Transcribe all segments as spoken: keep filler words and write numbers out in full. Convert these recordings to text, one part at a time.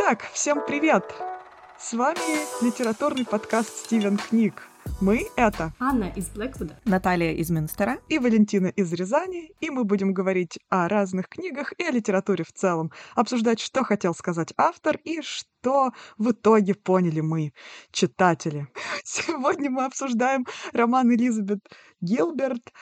Итак, всем привет! С вами литературный подкаст «Стивен Книг». Мы — это Анна из Блэкфода, Наталья из Минстера и Валентина из Рязани, и мы будем говорить о разных книгах и о литературе в целом, обсуждать, что хотел сказать автор и что в итоге поняли мы, читатели. Сегодня мы обсуждаем роман Элизабет Гилберт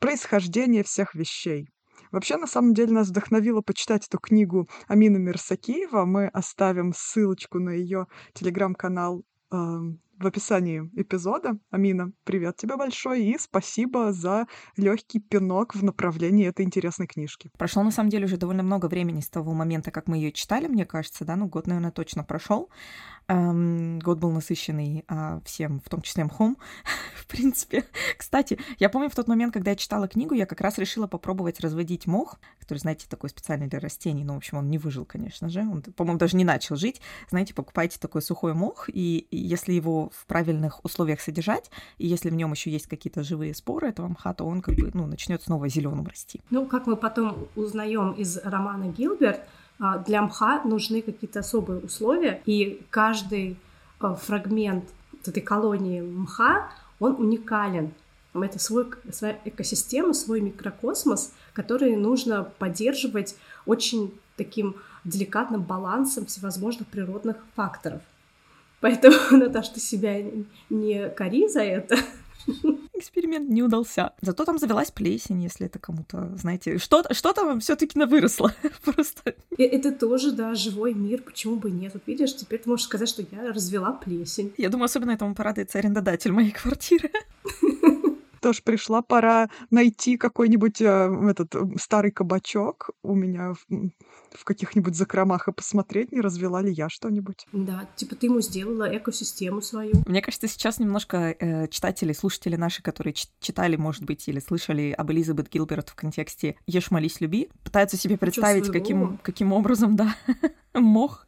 «Происхождение всех вещей». Вообще, на самом деле, нас вдохновило почитать эту книгу Амина Мирсакиева. Мы оставим ссылочку на ее телеграм-канал э, в описании эпизода. Амина, привет тебе большой и спасибо за легкий пинок в направлении этой интересной книжки. Прошло, на самом деле, уже довольно много времени с того момента, как мы ее читали, мне кажется, да, ну год, наверное, точно прошел. Эм, год был насыщенный э, всем, в том числе мхом, в принципе. Кстати, я помню в тот момент, когда я читала книгу, я как раз решила попробовать разводить мох, который, знаете, такой специальный для растений, но, в общем, он не выжил, конечно же, он, по-моему, даже не начал жить. Знаете, покупайте такой сухой мох, и, и если его в правильных условиях содержать, и если в нем еще есть какие-то живые споры этого мха, то он как бы, ну, начнет снова зеленым расти. Ну, как мы потом узнаем из романа Гилберт, для мха нужны какие-то особые условия, и каждый фрагмент этой колонии мха, он уникален. Это свой, своя экосистема, свой микрокосмос, который нужно поддерживать очень таким деликатным балансом всевозможных природных факторов. Поэтому, Наташ, ты себя не кори за это. Эксперимент не удался. Зато там завелась плесень, если это кому-то, знаете, что-то, что-то все-таки навыросло просто. Это тоже, да, живой мир, почему бы нет? Вот видишь, теперь ты можешь сказать, что я развела плесень. Я думаю, особенно этому порадуется арендодатель моей квартиры. Тоже пришла пора найти какой-нибудь э, этот старый кабачок у меня в, в каких-нибудь закромах и посмотреть, не развела ли я что-нибудь. Да, типа ты ему сделала экосистему свою. Мне кажется, сейчас немножко э, читатели, слушатели наши, которые ч- читали, может быть, или слышали об Элизабет Гилберт в контексте «Ешь, молись, люби», пытаются себе представить, каким, каким образом, да, мох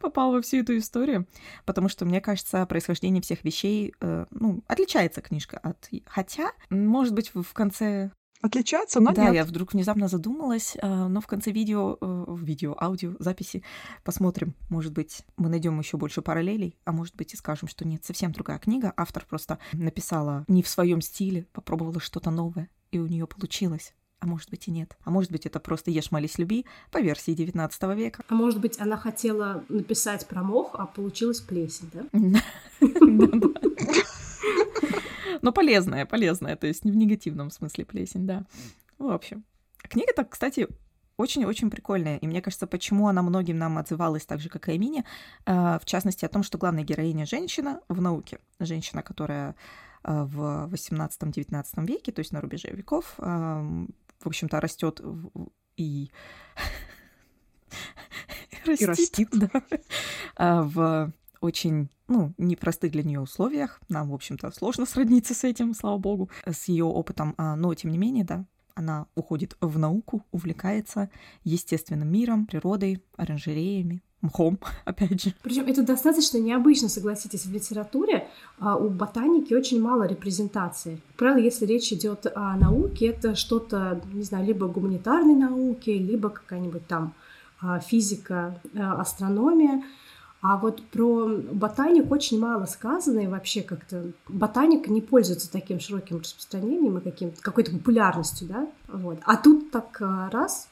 попал во всю эту историю, потому что, мне кажется, происхождение всех вещей, э, ну, отличается книжка от... Хотя, может быть, в конце... Отличается, но да, нет. Да, я вдруг внезапно задумалась, э, но в конце видео, э, видео, аудио, записи посмотрим. Может быть, мы найдем еще больше параллелей, а может быть и скажем, что нет, совсем другая книга. Автор просто написала не в своем стиле, попробовала что-то новое, и у нее получилось. А может быть и нет. А может быть, это просто «Ешь, молись, люби» по версии девятнадцатого века. А может быть, она хотела написать про мох, а получилась плесень, да? Но полезная, полезная, то есть не в негативном смысле плесень, да. В общем. Книга-то, кстати, очень-очень прикольная. И мне кажется, почему она многим нам отзывалась так же, как и Амине, в частности, о том, что главная героиня — женщина в науке. Женщина, которая в восемнадцатом-девятнадцатом веке, то есть на рубеже веков, в общем-то, растет и... и растет, да, в очень, ну, непростых для нее условиях. Нам, в общем-то, сложно сродниться с этим, слава богу, с ее опытом. Но, тем не менее, да, она уходит в науку, увлекается естественным миром, природой, оранжереями, мхом, опять же. Причем это достаточно необычно, согласитесь, в литературе у ботаники очень мало репрезентации. Как правило, если речь идет о науке, это что-то, не знаю, либо гуманитарной науки, либо какая-нибудь там физика, астрономия. А вот про ботаник очень мало сказано, и вообще как-то ботаник не пользуется таким широким распространением и каким, какой-то популярностью, да? Вот. А тут так раз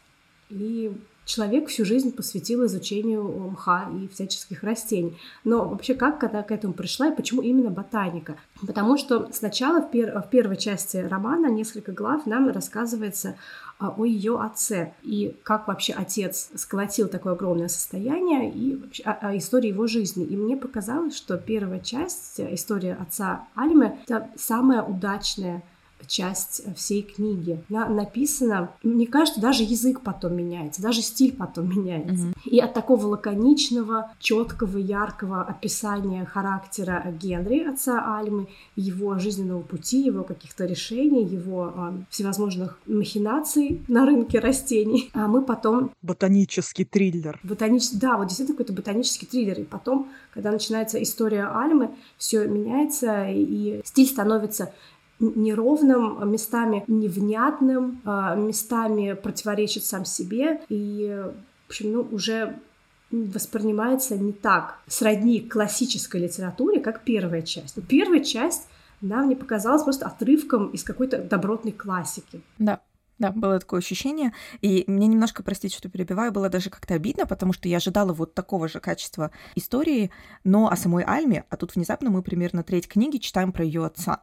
и... Человек всю жизнь посвятил изучению мха и всяческих растений. Но вообще как она к этому пришла и почему именно ботаника? Потому что сначала в, пер- в первой части романа несколько глав нам рассказывается а, о ее отце и как вообще отец сколотил такое огромное состояние и вообще о, о истории его жизни. И мне показалось, что первая часть, история отца Альмы, это самая удачная часть всей книги. Она написана, мне кажется, даже язык потом меняется, даже стиль потом меняется. Mm-hmm. И от такого лаконичного, четкого, яркого описания характера Генри, отца Альмы, его жизненного пути, его каких-то решений, его э, всевозможных махинаций на рынке растений. А мы потом... Ботанический триллер. Ботанич... Да, вот действительно какой-то ботанический триллер. И потом, когда начинается история Альмы, все меняется, и стиль становится... неровным, местами невнятным, местами противоречит сам себе. И, в общем, ну, уже воспринимается не так сродни классической литературе, как первая часть. Но первая часть нам мне показалась просто отрывком из какой-то добротной классики. Да. Да, было такое ощущение, и мне немножко, простите, что перебиваю, было даже как-то обидно, потому что я ожидала вот такого же качества истории, но о самой Альме, а тут внезапно мы примерно треть книги читаем про ее отца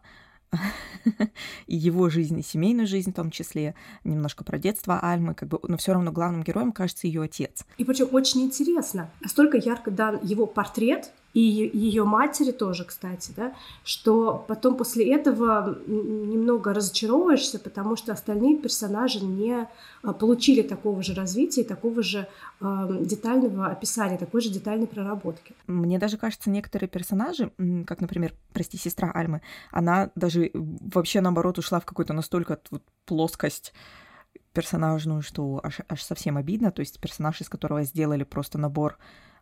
и его жизнь, и семейную жизнь в том числе, немножко про детство Альмы, как бы, но все равно главным героем кажется ее отец. И причем очень интересно, настолько ярко дан его портрет. И ее матери тоже, кстати, да, что потом после этого немного разочаровываешься, потому что остальные персонажи не получили такого же развития, такого же э, детального описания, такой же детальной проработки. Мне даже кажется, некоторые персонажи, как, например, прости, сестра Альмы, она даже вообще, наоборот, ушла в какую-то настолько плоскость персонажную, что аж, аж совсем обидно. То есть персонаж, из которого сделали просто набор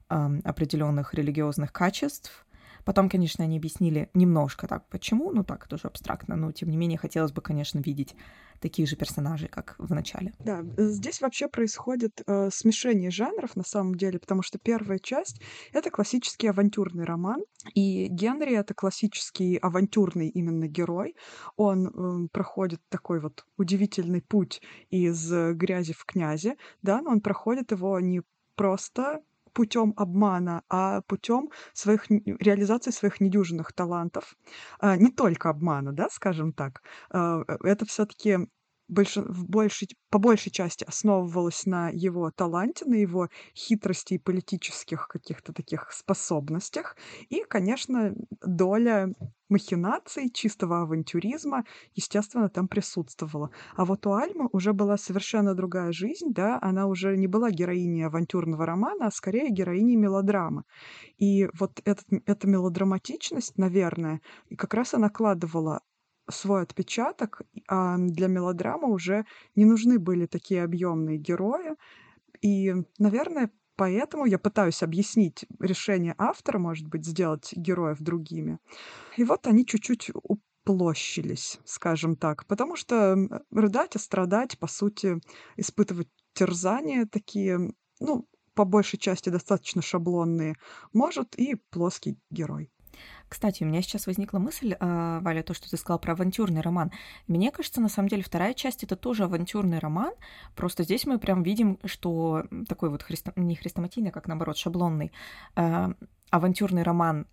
определенных религиозных качеств. Потом, конечно, они объяснили немножко так, почему, ну так, тоже абстрактно, но тем не менее хотелось бы, конечно, видеть таких же персонажей, как в начале. Да, здесь вообще происходит э, смешение жанров на самом деле, потому что первая часть — это классический авантюрный роман, и Генри — это классический авантюрный именно герой. Он э, проходит такой вот удивительный путь из грязи в князи, да, но он проходит его не просто путем обмана, а путем своих, реализации своих недюжинных талантов. Не только обмана, да, скажем так. Это все-таки больше, в большей, по большей части основывалось на его таланте, на его хитрости и политических каких-то таких способностях. И, конечно, доля махинаций, чистого авантюризма, естественно, там присутствовала. А вот у Альмы уже была совершенно другая жизнь, да, она уже не была героиней авантюрного романа, а скорее героиней мелодрамы. И вот этот, эта мелодраматичность, наверное, как раз и накладывала свой отпечаток, а для мелодрамы уже не нужны были такие объемные герои. И, наверное, поэтому я пытаюсь объяснить решение автора, может быть, сделать героев другими. И вот они чуть-чуть уплощились, скажем так, потому что рыдать и страдать, по сути, испытывать терзания такие, ну, по большей части достаточно шаблонные, может и плоский герой. Кстати, у меня сейчас возникла мысль, Валя, то, что ты сказала про авантюрный роман. Мне кажется, на самом деле, вторая часть — это тоже авантюрный роман, просто здесь мы прям видим, что такой вот хрестом... не хрестоматийный, как наоборот, шаблонный авантюрный роман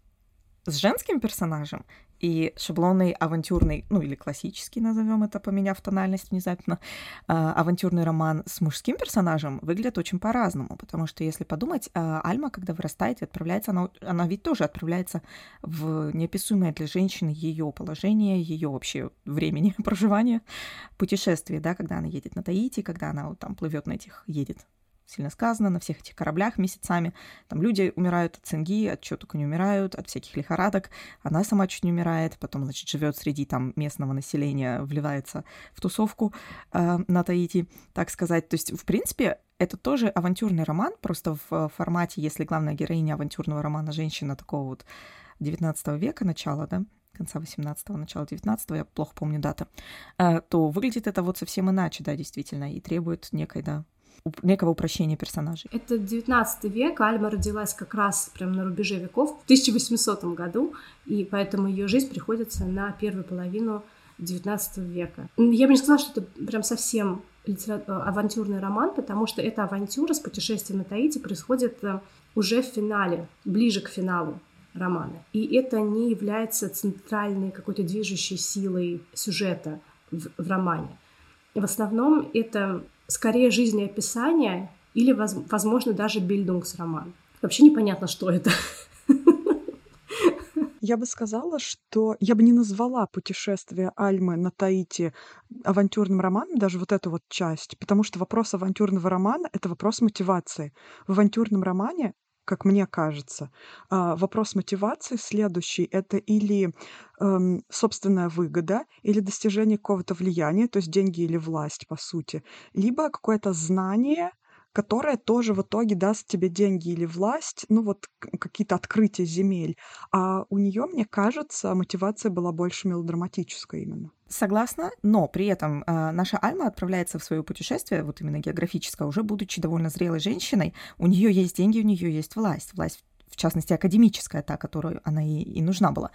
с женским персонажем и шаблонный авантюрный, ну или классический, назовем это, поменяв тональность внезапно, авантюрный роман с мужским персонажем выглядит очень по-разному, потому что, если подумать, Альма, когда вырастает и отправляется, она, она ведь тоже отправляется в неописуемое для женщины ее положение, ее вообще времени проживания, путешествие, да, когда она едет на Таити, когда она вот там плывет на этих, едет, сильно сказано, на всех этих кораблях месяцами. Там люди умирают от цинги, от чего только не умирают, от всяких лихорадок. Она сама чуть не умирает, потом, значит, живет среди там местного населения, вливается в тусовку э, на Таити, так сказать. То есть, в принципе, это тоже авантюрный роман, просто в формате, если главная героиня авантюрного романа женщина такого вот девятнадцатого века, начала, да, конца восемнадцатого, начала девятнадцатого, я плохо помню дату, э, то выглядит это вот совсем иначе, да, действительно, и требует некой, да, некого упрощения персонажей. Это девятнадцатый век, Альма родилась как раз прям на рубеже веков, в тысяча восьмисотом году, и поэтому ее жизнь приходится на первую половину девятнадцатого века. Я бы не сказала, что это прям совсем литера... авантюрный роман, потому что эта авантюра с путешествием на Таити происходит уже в финале, ближе к финалу романа. И это не является центральной какой-то движущей силой сюжета в, в романе. В основном это скорее жизнеописание или, возможно, даже бильдунгс-роман. Вообще непонятно, что это. Я бы сказала, что я бы не назвала путешествие Альмы на Таити авантюрным романом, даже вот эту вот часть, потому что вопрос авантюрного романа — это вопрос мотивации. В авантюрном романе, как мне кажется, вопрос мотивации следующий — это или эм, собственная выгода, или достижение какого-то влияния, то есть деньги или власть, по сути, либо какое-то знание, которая тоже в итоге даст тебе деньги или власть, ну вот какие-то открытия земель. А у нее, мне кажется, мотивация была больше мелодраматическая именно. Согласна, но при этом э, наша Альма отправляется в свое путешествие, вот именно географическое, уже будучи довольно зрелой женщиной. У нее есть деньги, у нее есть власть. Власть, в частности, академическая, та, которой она и, и нужна была.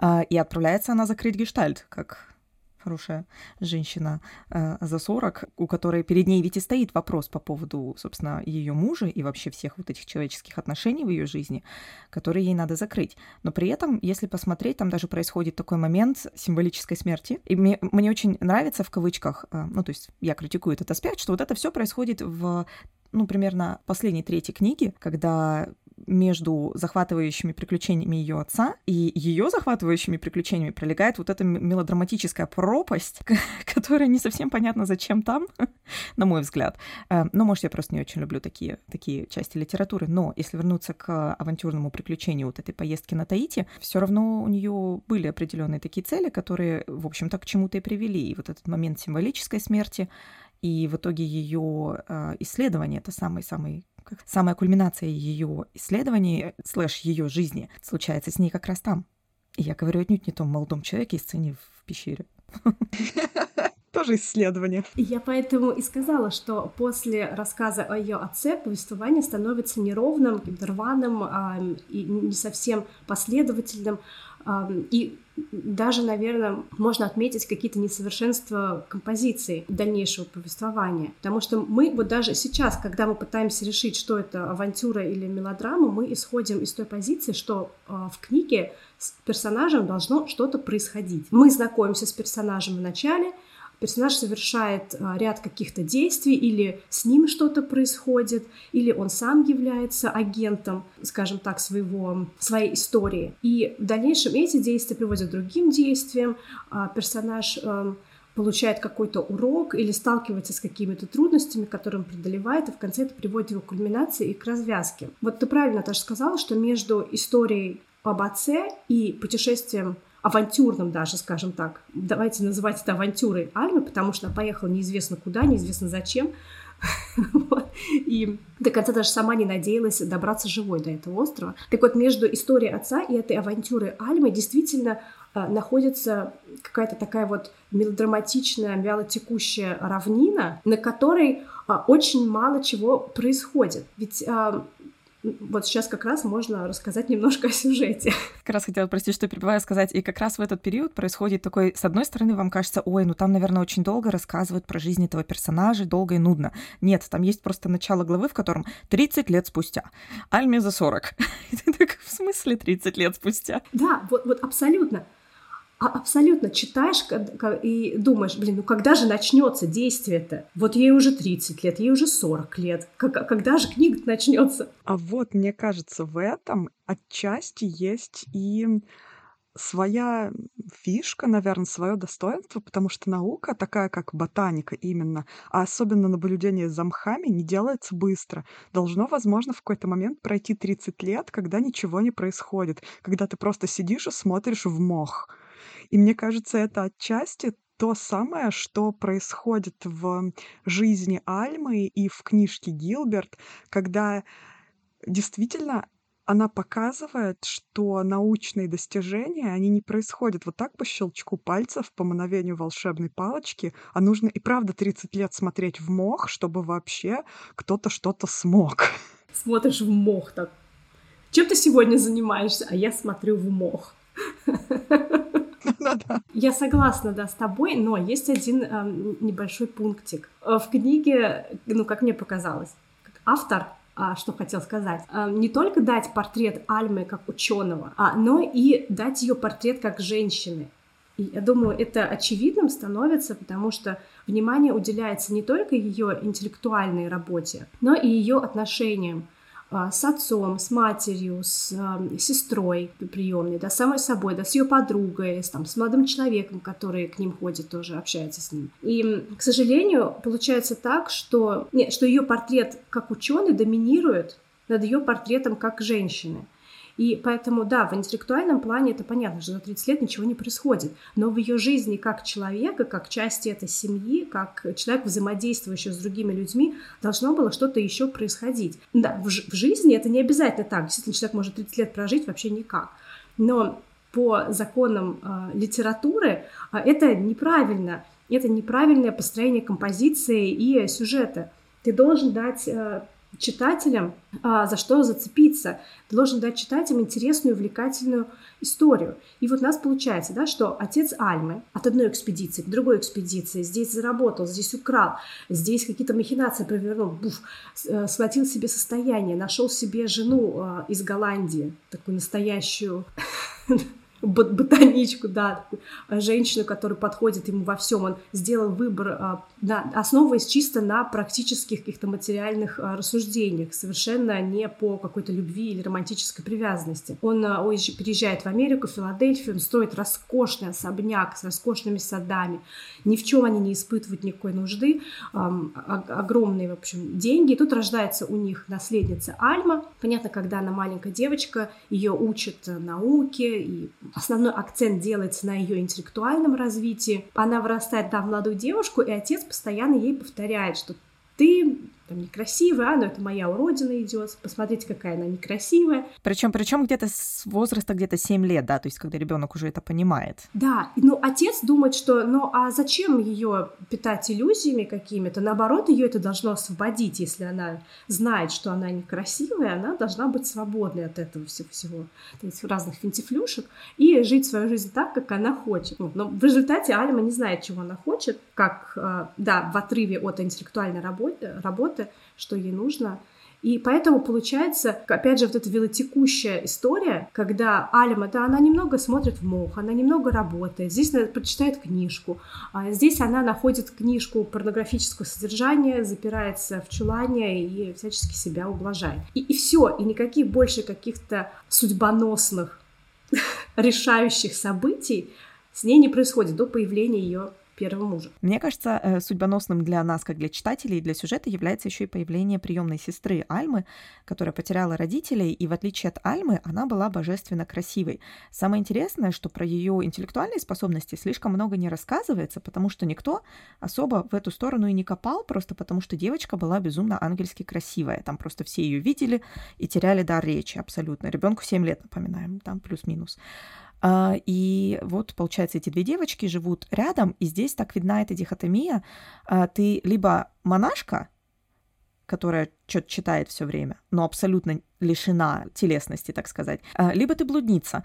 Э, и отправляется она закрыть гештальт, как хорошая женщина э, за сорок, у которой перед ней ведь и стоит вопрос по поводу, собственно, ее мужа и вообще всех вот этих человеческих отношений в ее жизни, которые ей надо закрыть. Но при этом, если посмотреть, там даже происходит такой момент символической смерти. И мне, мне очень нравится в кавычках, э, ну то есть я критикую этот аспект, что вот это все происходит в, ну примерно последней трети книги, когда между захватывающими приключениями ее отца и ее захватывающими приключениями пролегает вот эта мелодраматическая пропасть, которая не совсем понятно, зачем там, на мой взгляд. Но, может, я просто не очень люблю такие, такие части литературы. Но если вернуться к авантюрному приключению вот этой поездки на Таити, все равно у нее были определенные такие цели, которые, в общем-то, к чему-то и привели. И вот этот момент символической смерти, и в итоге ее исследование, это самый-самый Самая кульминация ее исследований, слэш ее жизни, случается с ней как раз там. И я говорю отнюдь не о том молодом человеке из сцены в пещере. Тоже исследование. Я поэтому и сказала, что после рассказа о ее отце повествование становится неровным, рваным э, и не совсем последовательным. Э, и даже, наверное, можно отметить какие-то несовершенства композиции дальнейшего повествования. Потому что мы вот даже сейчас, когда мы пытаемся решить, что это авантюра или мелодрама, мы исходим из той позиции, что э, в книге с персонажем должно что-то происходить. Мы знакомимся с персонажем в начале, персонаж совершает ряд каких-то действий, или с ним что-то происходит, или он сам является агентом, скажем так, своего, своей истории. И в дальнейшем эти действия приводят к другим действиям, персонаж получает какой-то урок или сталкивается с какими-то трудностями, которые он преодолевает, и в конце это приводит его к кульминации и к развязке. Вот ты правильно, Наташа, сказала, что между историей об отце и путешествием авантюрным даже, скажем так. Давайте называть это авантюрой Альмы, потому что она поехала неизвестно куда, неизвестно зачем. И до конца даже сама не надеялась добраться живой до этого острова. Так вот, между историей отца и этой авантюрой Альмы действительно находится какая-то такая вот мелодраматичная, вялотекущая равнина, на которой очень мало чего происходит. Ведь... Вот сейчас как раз можно рассказать немножко о сюжете. Как раз хотела, простите, что перебиваю, сказать, и как раз в этот период происходит такой, с одной стороны, вам кажется, ой, ну там, наверное, очень долго рассказывают про жизнь этого персонажа, долго и нудно. Нет, там есть просто начало главы, в котором тридцать лет спустя. Альме за сорок. В смысле тридцать лет спустя? Да, вот абсолютно. А абсолютно читаешь и думаешь, блин, ну когда же начнется действие-то? Вот ей уже тридцать лет, ей уже сорок лет. Когда же книга начнется? А вот, мне кажется, в этом отчасти есть и своя фишка, наверное, свое достоинство, потому что наука, такая как ботаника именно, а особенно наблюдение за мхами, не делается быстро. Должно, возможно, в какой-то момент пройти тридцать лет, когда ничего не происходит, когда ты просто сидишь и смотришь в мох. И мне кажется, это отчасти то самое, что происходит в жизни Альмы и в книжке Гилберт, когда действительно она показывает, что научные достижения, они не происходят вот так по щелчку пальцев, по мановению волшебной палочки, а нужно и правда тридцать лет смотреть в мох, чтобы вообще кто-то что-то смог. Смотришь в мох так. Чем ты сегодня занимаешься? А я смотрю в мох. Я согласна, да, с тобой, но есть один э, небольшой пунктик. В книге, ну, как мне показалось, автор, э, что хотел сказать, э, не только дать портрет Альмы как ученого, а, но и дать ее портрет как женщины. И я думаю, это очевидным становится, потому что внимание уделяется не только ее интеллектуальной работе, но и ее отношениям с отцом, с матерью, с э, сестрой приемной, да, самой собой, да, с ее подругой, с, там, с молодым человеком, который к ним ходит, тоже общается с ним. И, к сожалению, получается так, что, нет, что ее портрет как ученый доминирует над ее портретом как женщины. И поэтому, да, в интеллектуальном плане это понятно, что за тридцать лет ничего не происходит. Но в ее жизни как человека, как части этой семьи, как человек, взаимодействующий с другими людьми, должно было что-то еще происходить. Да, в, в жизни это не обязательно так. Действительно, человек может тридцать лет прожить вообще никак. Но по законам э, литературы э, это неправильно. Это неправильное построение композиции и сюжета. Ты должен дать... Э, читателям, а, за что зацепиться. Ты должен дать читателям интересную, увлекательную историю. И вот у нас получается, да, что отец Альмы от одной экспедиции к другой экспедиции здесь заработал, здесь украл, здесь какие-то махинации провернул, буф, схватил себе состояние, нашел себе жену а, из Голландии, такую настоящую... ботаничку, да, женщину, которая подходит ему во всем. Он сделал выбор, основываясь чисто на практических каких-то материальных рассуждениях, совершенно не по какой-то любви или романтической привязанности. Он переезжает в Америку, в Филадельфию, он строит роскошный особняк с роскошными садами. Ни в чем они не испытывают никакой нужды. Огромные, в общем, деньги. И тут рождается у них наследница Альма. Понятно, когда она маленькая девочка, ее учат науке, и основной акцент делается на ее интеллектуальном развитии. Она вырастает, да, в молодую девушку, и отец постоянно ей повторяет, что ты там некрасивая, а, но это моя уродина идет. Посмотрите, какая она некрасивая. Причем, причем где-то с возраста где-то семь лет, да, то есть когда ребенок уже это понимает. Да, ну отец думает, что, ну а зачем ее питать иллюзиями какими-то? Наоборот, ее это должно освободить, если она знает, что она некрасивая, она должна быть свободной от этого всего-всего, то есть разных финтифлюшек, и жить свою жизнь так, как она хочет. Ну, но в результате Альма не знает, чего она хочет, как, да, в отрыве от интеллектуальной работы, работы что ей нужно. И поэтому получается, опять же, вот эта велотекущая история, когда Альма, да, она немного смотрит в мох, она немного работает, здесь она прочитает книжку, а здесь она находит книжку порнографического содержания, запирается в чулане и всячески себя ублажает. И, и все, и никаких больше каких-то судьбоносных решающих событий с ней не происходит до появления ее первого мужа. Мне кажется, судьбоносным для нас, как для читателей, и для сюжета является еще и появление приемной сестры Альмы, которая потеряла родителей, и в отличие от Альмы, она была божественно красивой. Самое интересное, что про ее интеллектуальные способности слишком много не рассказывается, потому что никто особо в эту сторону и не копал, просто потому что девочка была безумно ангельски красивая. Там просто все ее видели и теряли дар речи абсолютно. Ребенку семь лет, напоминаем, там плюс-минус. И вот, получается, эти две девочки живут рядом, и здесь так видна эта дихотомия. Ты либо монашка, которая что-то читает все время, но абсолютно лишена телесности, так сказать, либо ты блудница.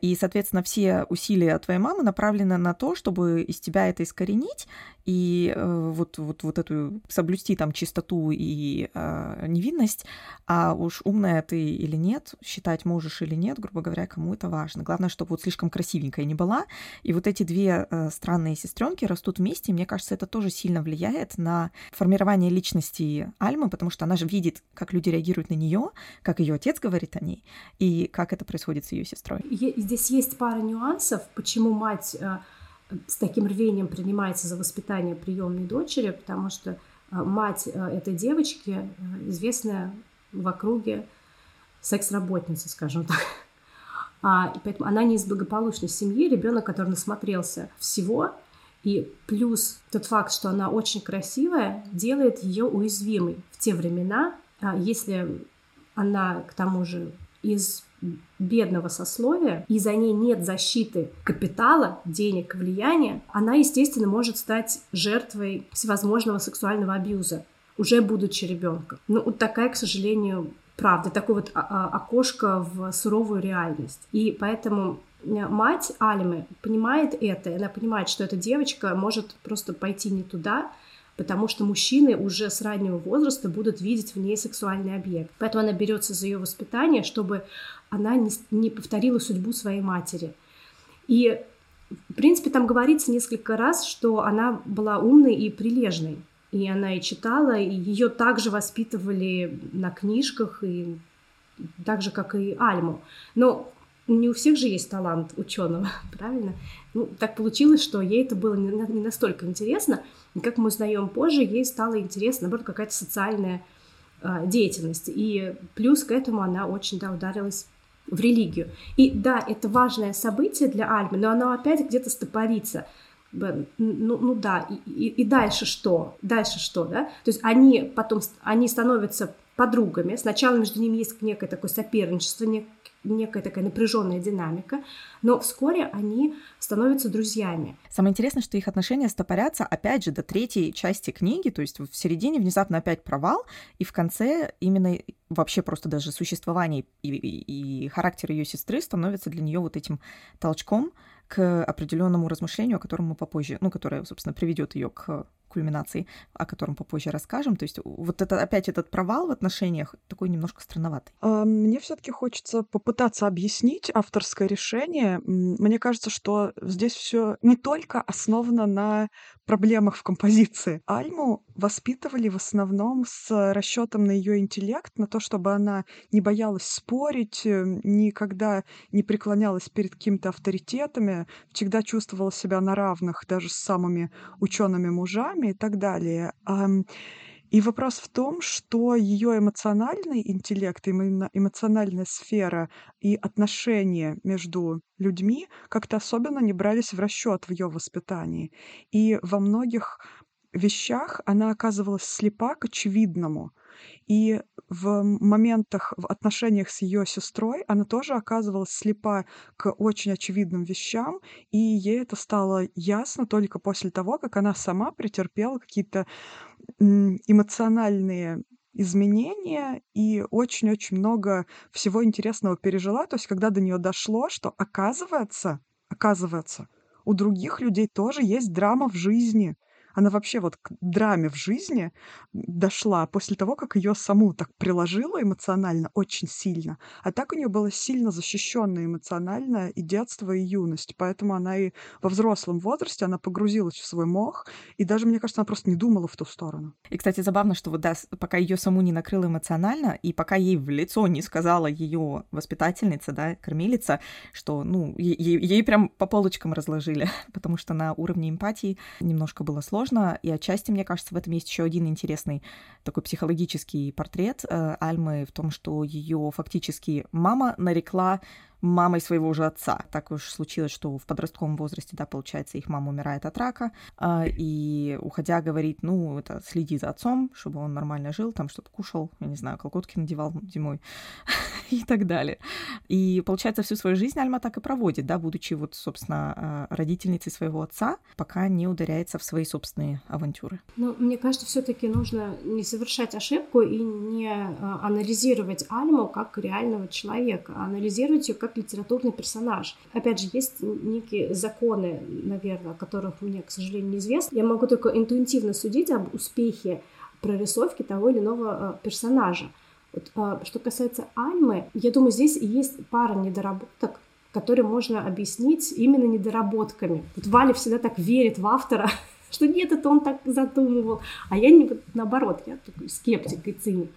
И, соответственно, все усилия твоей мамы направлены на то, чтобы из тебя это искоренить и вот, вот, вот эту соблюсти там чистоту и э, невинность. А уж умная ты или нет, считать можешь или нет, грубо говоря, кому это важно. Главное, чтобы вот слишком красивенькая не была. И вот эти две странные сестренки растут вместе. И мне кажется, это тоже сильно влияет на формирование личности Альмы, потому что она же видит, как люди реагируют на нее, как ее отец говорит о ней, и как это происходит с ее сестрой. Здесь есть пара нюансов, почему мать с таким рвением принимается за воспитание приемной дочери, потому что мать этой девочки известная в округе секс-работница, скажем так. И поэтому она не из благополучной семьи, ребенок, который насмотрелся всего. И плюс тот факт, что она очень красивая, делает ее уязвимой в те времена, если она, к тому же, из бедного сословия, и за ней нет защиты капитала, денег, влияния, она, естественно, может стать жертвой всевозможного сексуального абьюза, уже будучи ребенком. Ну, вот такая, к сожалению, правда, такое вот окошко в суровую реальность. И поэтому мать Альмы понимает это, она понимает, что эта девочка может просто пойти не туда, потому что мужчины уже с раннего возраста будут видеть в ней сексуальный объект. Поэтому она берется за ее воспитание, чтобы она не повторила судьбу своей матери. И, в принципе, там говорится несколько раз, что она была умной и прилежной. И она и читала, и ее также воспитывали на книжках, и так же, как и Альму. Но не у всех же есть талант ученого, правильно? Ну, так получилось, что ей это было не настолько интересно. И, как мы узнаем позже, ей стало интересно, наоборот, какая-то социальная э, деятельность. И плюс к этому она очень, да, ударилась в религию. И да, это важное событие для Альмы, но оно опять где-то стопорится. Ну, ну да, и, и, и дальше что? Дальше что, да? То есть они потом, они становятся подругами. Сначала между ними есть некое такое соперничество, нек, некая такая напряженная динамика, но вскоре они становятся друзьями. Самое интересное, что их отношения стопорятся, опять же, до третьей части книги, то есть в середине внезапно опять провал, и в конце именно вообще просто даже существование и, и, и характер ее сестры становится для нее вот этим толчком к определенному размышлению, о котором мы попозже, ну, которое, собственно, приведет ее к кульминации, о котором попозже расскажем. То есть вот это опять этот провал в отношениях такой немножко странноватый. Мне все-таки хочется попытаться объяснить авторское решение. Мне кажется, что здесь все не только основано на проблемах в композиции. Альму воспитывали в основном с расчетом на ее интеллект, на то, чтобы она не боялась спорить, никогда не преклонялась перед какими-то авторитетами, всегда чувствовала себя на равных даже с самыми учеными мужами и так далее. И вопрос в том, что ее эмоциональный интеллект, эмоциональная сфера и отношения между людьми как-то особенно не брались в расчет в ее воспитании. И во многих вещах она оказывалась слепа к очевидному. И в моментах, в отношениях с ее сестрой она тоже оказывалась слепа к очень очевидным вещам, и ей это стало ясно только после того, как она сама претерпела какие-то эмоциональные изменения и очень-очень много всего интересного пережила. То есть когда до нее дошло, что оказывается, оказывается, у других людей тоже есть драма в жизни. Она вообще вот к драме в жизни дошла после того, как ее саму так приложила эмоционально очень сильно. А так у нее было сильно защищенное эмоционально и детство, и юность. Поэтому она и во взрослом возрасте она погрузилась в свой мох, и даже, мне кажется, она просто не думала в ту сторону. И, кстати, забавно, что вот да, пока ее саму не накрыла эмоционально, и пока ей в лицо не сказала ее воспитательница, да, кормилица, что, ну, е- е- ей прям по полочкам разложили, потому что на уровне эмпатии немножко было сложно. И отчасти, мне кажется, в этом есть еще один интересный такой психологический портрет Альмы в том, что ее фактически мама нарекла мамой своего же отца. Так уж случилось, что в подростковом возрасте, да, получается, их мама умирает от рака, и, уходя, говорит, ну, это, следи за отцом, чтобы он нормально жил, там, чтобы кушал, я не знаю, колготки надевал зимой и так далее. И, получается, всю свою жизнь Альма так и проводит, да, будучи, вот, собственно, родительницей своего отца, пока не ударяется в свои собственные авантюры. Ну, мне кажется, все-таки нужно не совершать ошибку и не анализировать Альму как реального человека, а анализировать ее как литературный персонаж. Опять же, есть некие законы, наверное, о которых мне, к сожалению, неизвестно. Я могу только интуитивно судить об успехе прорисовки того или иного персонажа. Вот, что касается Альмы, я думаю, здесь есть пара недоработок, которые можно объяснить именно недоработками. Вот Валя всегда так верит в автора, что нет, это он так задумывал, а я не, наоборот, я такой скептик и циник.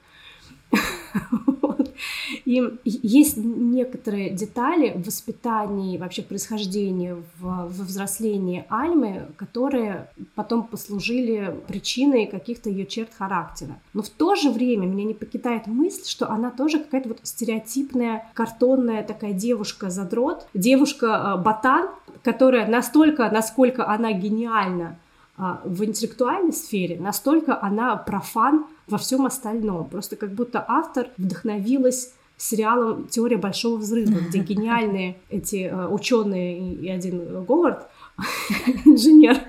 И есть некоторые детали в воспитании, вообще в происхождении, в, в взрослении Альмы, которые потом послужили причиной каких-то ее черт характера. Но в то же время меня не покидает мысль, что она тоже какая-то вот стереотипная, картонная такая девушка-задрот, девушка-ботан, которая настолько, насколько она гениальна в интеллектуальной сфере, настолько она профан во всем остальном. Просто как будто автор вдохновилась сериалом «Теория большого взрыва», где гениальные эти ученые и один Говард, инженер,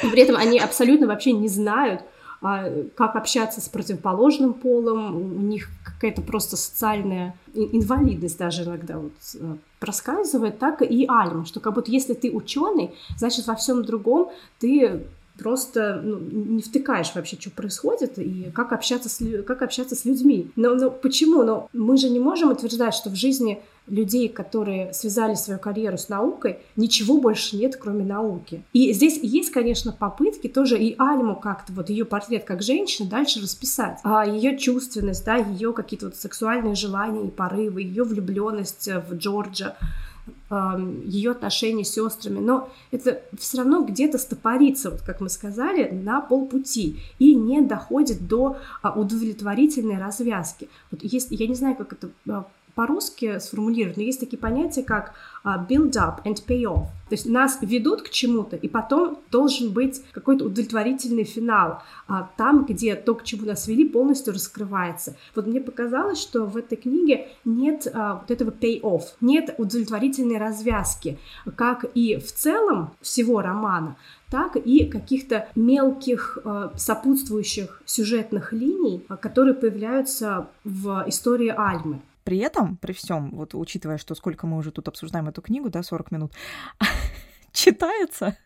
при этом они абсолютно вообще не знают, как общаться с противоположным полом, у них какая-то просто социальная инвалидность даже иногда вот проскальзывает, так и Альма, что как будто если ты ученый, значит, во всем другом ты просто ну, не втыкаешь вообще, что происходит и как общаться с, как общаться с людьми. Но, но почему? Но мы же не можем утверждать, что в жизни людей, которые связали свою карьеру с наукой, ничего больше нет, кроме науки. И здесь есть, конечно, попытки тоже и Альму как-то, вот ее портрет как женщины, дальше расписать. А ее чувственность, да, ее какие-то вот сексуальные желания и порывы, ее влюбленность в Джорджа, ее отношения с сестрами, но это все равно где-то стопорится, вот как мы сказали, на полпути и не доходит до удовлетворительной развязки. Вот есть, я не знаю, как это по-русски сформулировать, но есть такие понятия, как build up and pay off. То есть нас ведут к чему-то, и потом должен быть какой-то удовлетворительный финал, там, где то, к чему нас вели, полностью раскрывается. Вот мне показалось, что в этой книге нет вот этого pay-off, нет удовлетворительной развязки, как и в целом всего романа, так и каких-то мелких сопутствующих сюжетных линий, которые появляются в истории Альмы. При этом, при всем, вот учитывая, что сколько мы уже тут обсуждаем эту книгу, да, сорок минут, читается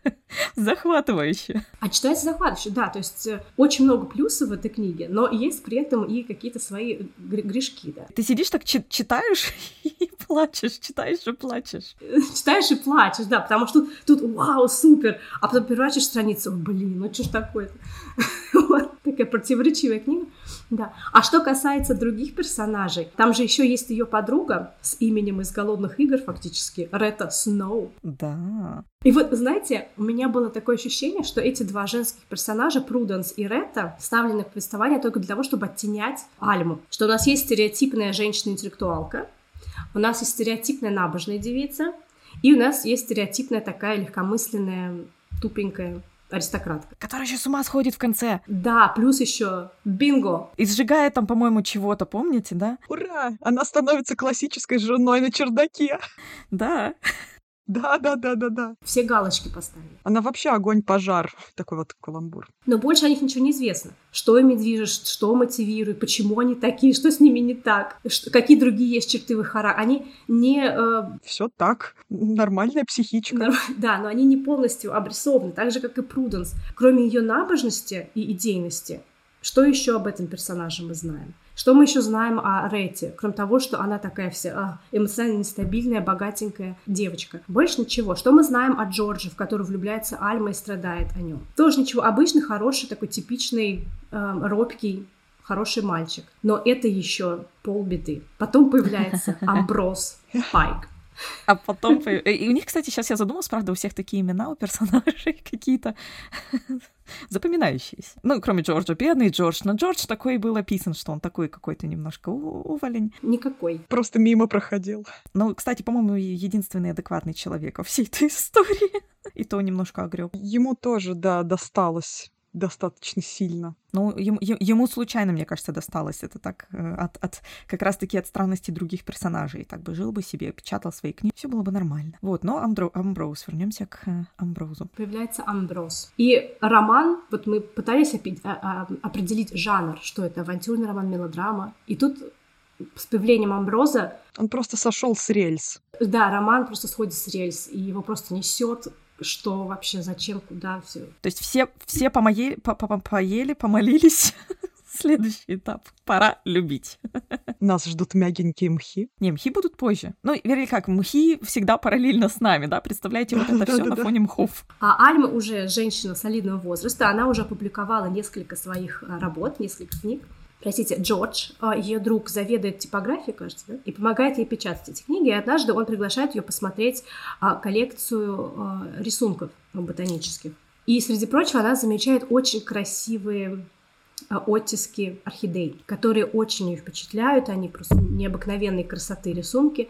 захватывающе. А читается захватывающе, да, то есть очень много плюсов в этой книге, но есть при этом и какие-то свои грешки, да. Ты сидишь так, чи- читаешь и плачешь, читаешь и плачешь. Читаешь и плачешь, да, потому что тут, тут вау, супер, а потом переворачиваешь страницу, блин, ну что ж такое-то? Вот такая противоречивая книга. Да. А что касается других персонажей, там же еще есть ее подруга с именем из «Голодных игр» фактически, Рэтта Сноу. Да. И вот, знаете, у меня было такое ощущение, что эти два женских персонажа, Пруденс и Ретта, вставлены в повествование только для того, чтобы оттенять Альму. Что у нас есть стереотипная женщина-интеллектуалка, у нас есть стереотипная набожная девица, и у нас есть стереотипная такая легкомысленная, тупенькая аристократка. Которая еще с ума сходит в конце. Да, плюс еще бинго. И сжигает там, по-моему, чего-то, помните, да? Ура! Она становится классической женой на чердаке. Да. Да-да-да-да-да. Все галочки поставили. Она вообще огонь-пожар. Такой вот каламбур. Но больше о них ничего не известно. Что ими движет, что мотивирует, почему они такие, что с ними не так, что, какие другие есть черты в их характере. Они не... Э... Все так. Нормальная психичка. Норм... Да, но они не полностью обрисованы, так же, как и Пруденс. Кроме ее набожности и идейности, что еще об этом персонаже мы знаем? Что мы еще знаем о Ретте, кроме того, что она такая вся эмоционально нестабильная, богатенькая девочка? Больше ничего. Что мы знаем о Джордже, в которого влюбляется Альма и страдает о нем? Тоже ничего. Обычный, хороший, такой типичный, э, робкий, хороший мальчик. Но это еще полбеды. Потом появляется Амброуз Пайк. А потом... И у них, кстати, сейчас я задумалась, правда, у всех такие имена у персонажей какие-то запоминающиеся. Ну, кроме Джорджа, бедный Джордж. Но Джордж такой был описан, что он такой какой-то немножко уволень. Никакой. Просто мимо проходил. Ну, кстати, по-моему, единственный адекватный человек во всей этой истории. И то немножко огреб. Ему тоже, да, досталось достаточно сильно. Ну, ему, ему случайно, мне кажется, досталось это так, от, от, как раз-таки от странности других персонажей. Так бы жил бы себе, печатал свои книги, все было бы нормально. Вот, но Амбро, Амброуз, вернемся к Амброузу. Появляется Амброуз. И роман, вот мы пытались опи- а- а- определить жанр, что это авантюрный роман, мелодрама. И тут с появлением Амброуза... Он просто сошел с рельс. Да, роман просто сходит с рельс, и его просто несет. Что вообще, зачем, куда, все. То есть все, все помоели, поели, помолились. Следующий этап. Пора любить. Нас ждут мягенькие мхи. Не, мхи будут позже. Ну, вернее, как, мхи всегда параллельно с нами, да? Представляете, вот это все на фоне мхов. А Альма уже женщина солидного возраста. Она уже опубликовала несколько своих работ, несколько книг. Простите, Джордж, ее друг, заведует типографией, кажется, да? И помогает ей печатать эти книги. И однажды он приглашает ее посмотреть коллекцию рисунков ботанических. И, среди прочего, она замечает очень красивые оттиски орхидей, которые очень ее впечатляют. Они просто необыкновенной красоты рисунки.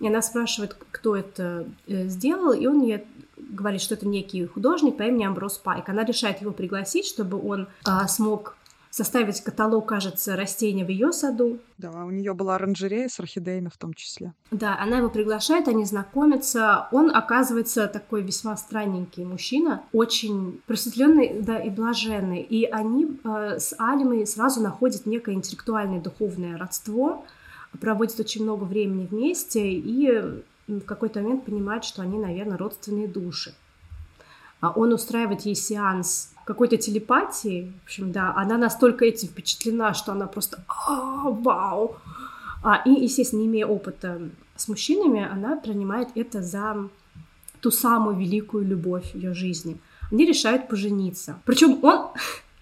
И она спрашивает, кто это сделал, и он ей говорит, что это некий художник по имени Амброуз Пайк. Она решает его пригласить, чтобы он смог... составить каталог, кажется, растений в ее саду. Да, у нее была оранжерея с орхидеями в том числе. Да, она его приглашает, они знакомятся. Он оказывается такой весьма странненький мужчина, очень просветленный, да, и блаженный. И они э, с Альмой сразу находят некое интеллектуальное духовное родство, проводят очень много времени вместе и в какой-то момент понимают, что они, наверное, родственные души. Он устраивает ей сеанс какой-то телепатии, в общем, да, она настолько этим впечатлена, что она просто «а, вау!». А, и, естественно, не имея опыта с мужчинами, она принимает это за ту самую великую любовь ее жизни. Они решают пожениться. Причем он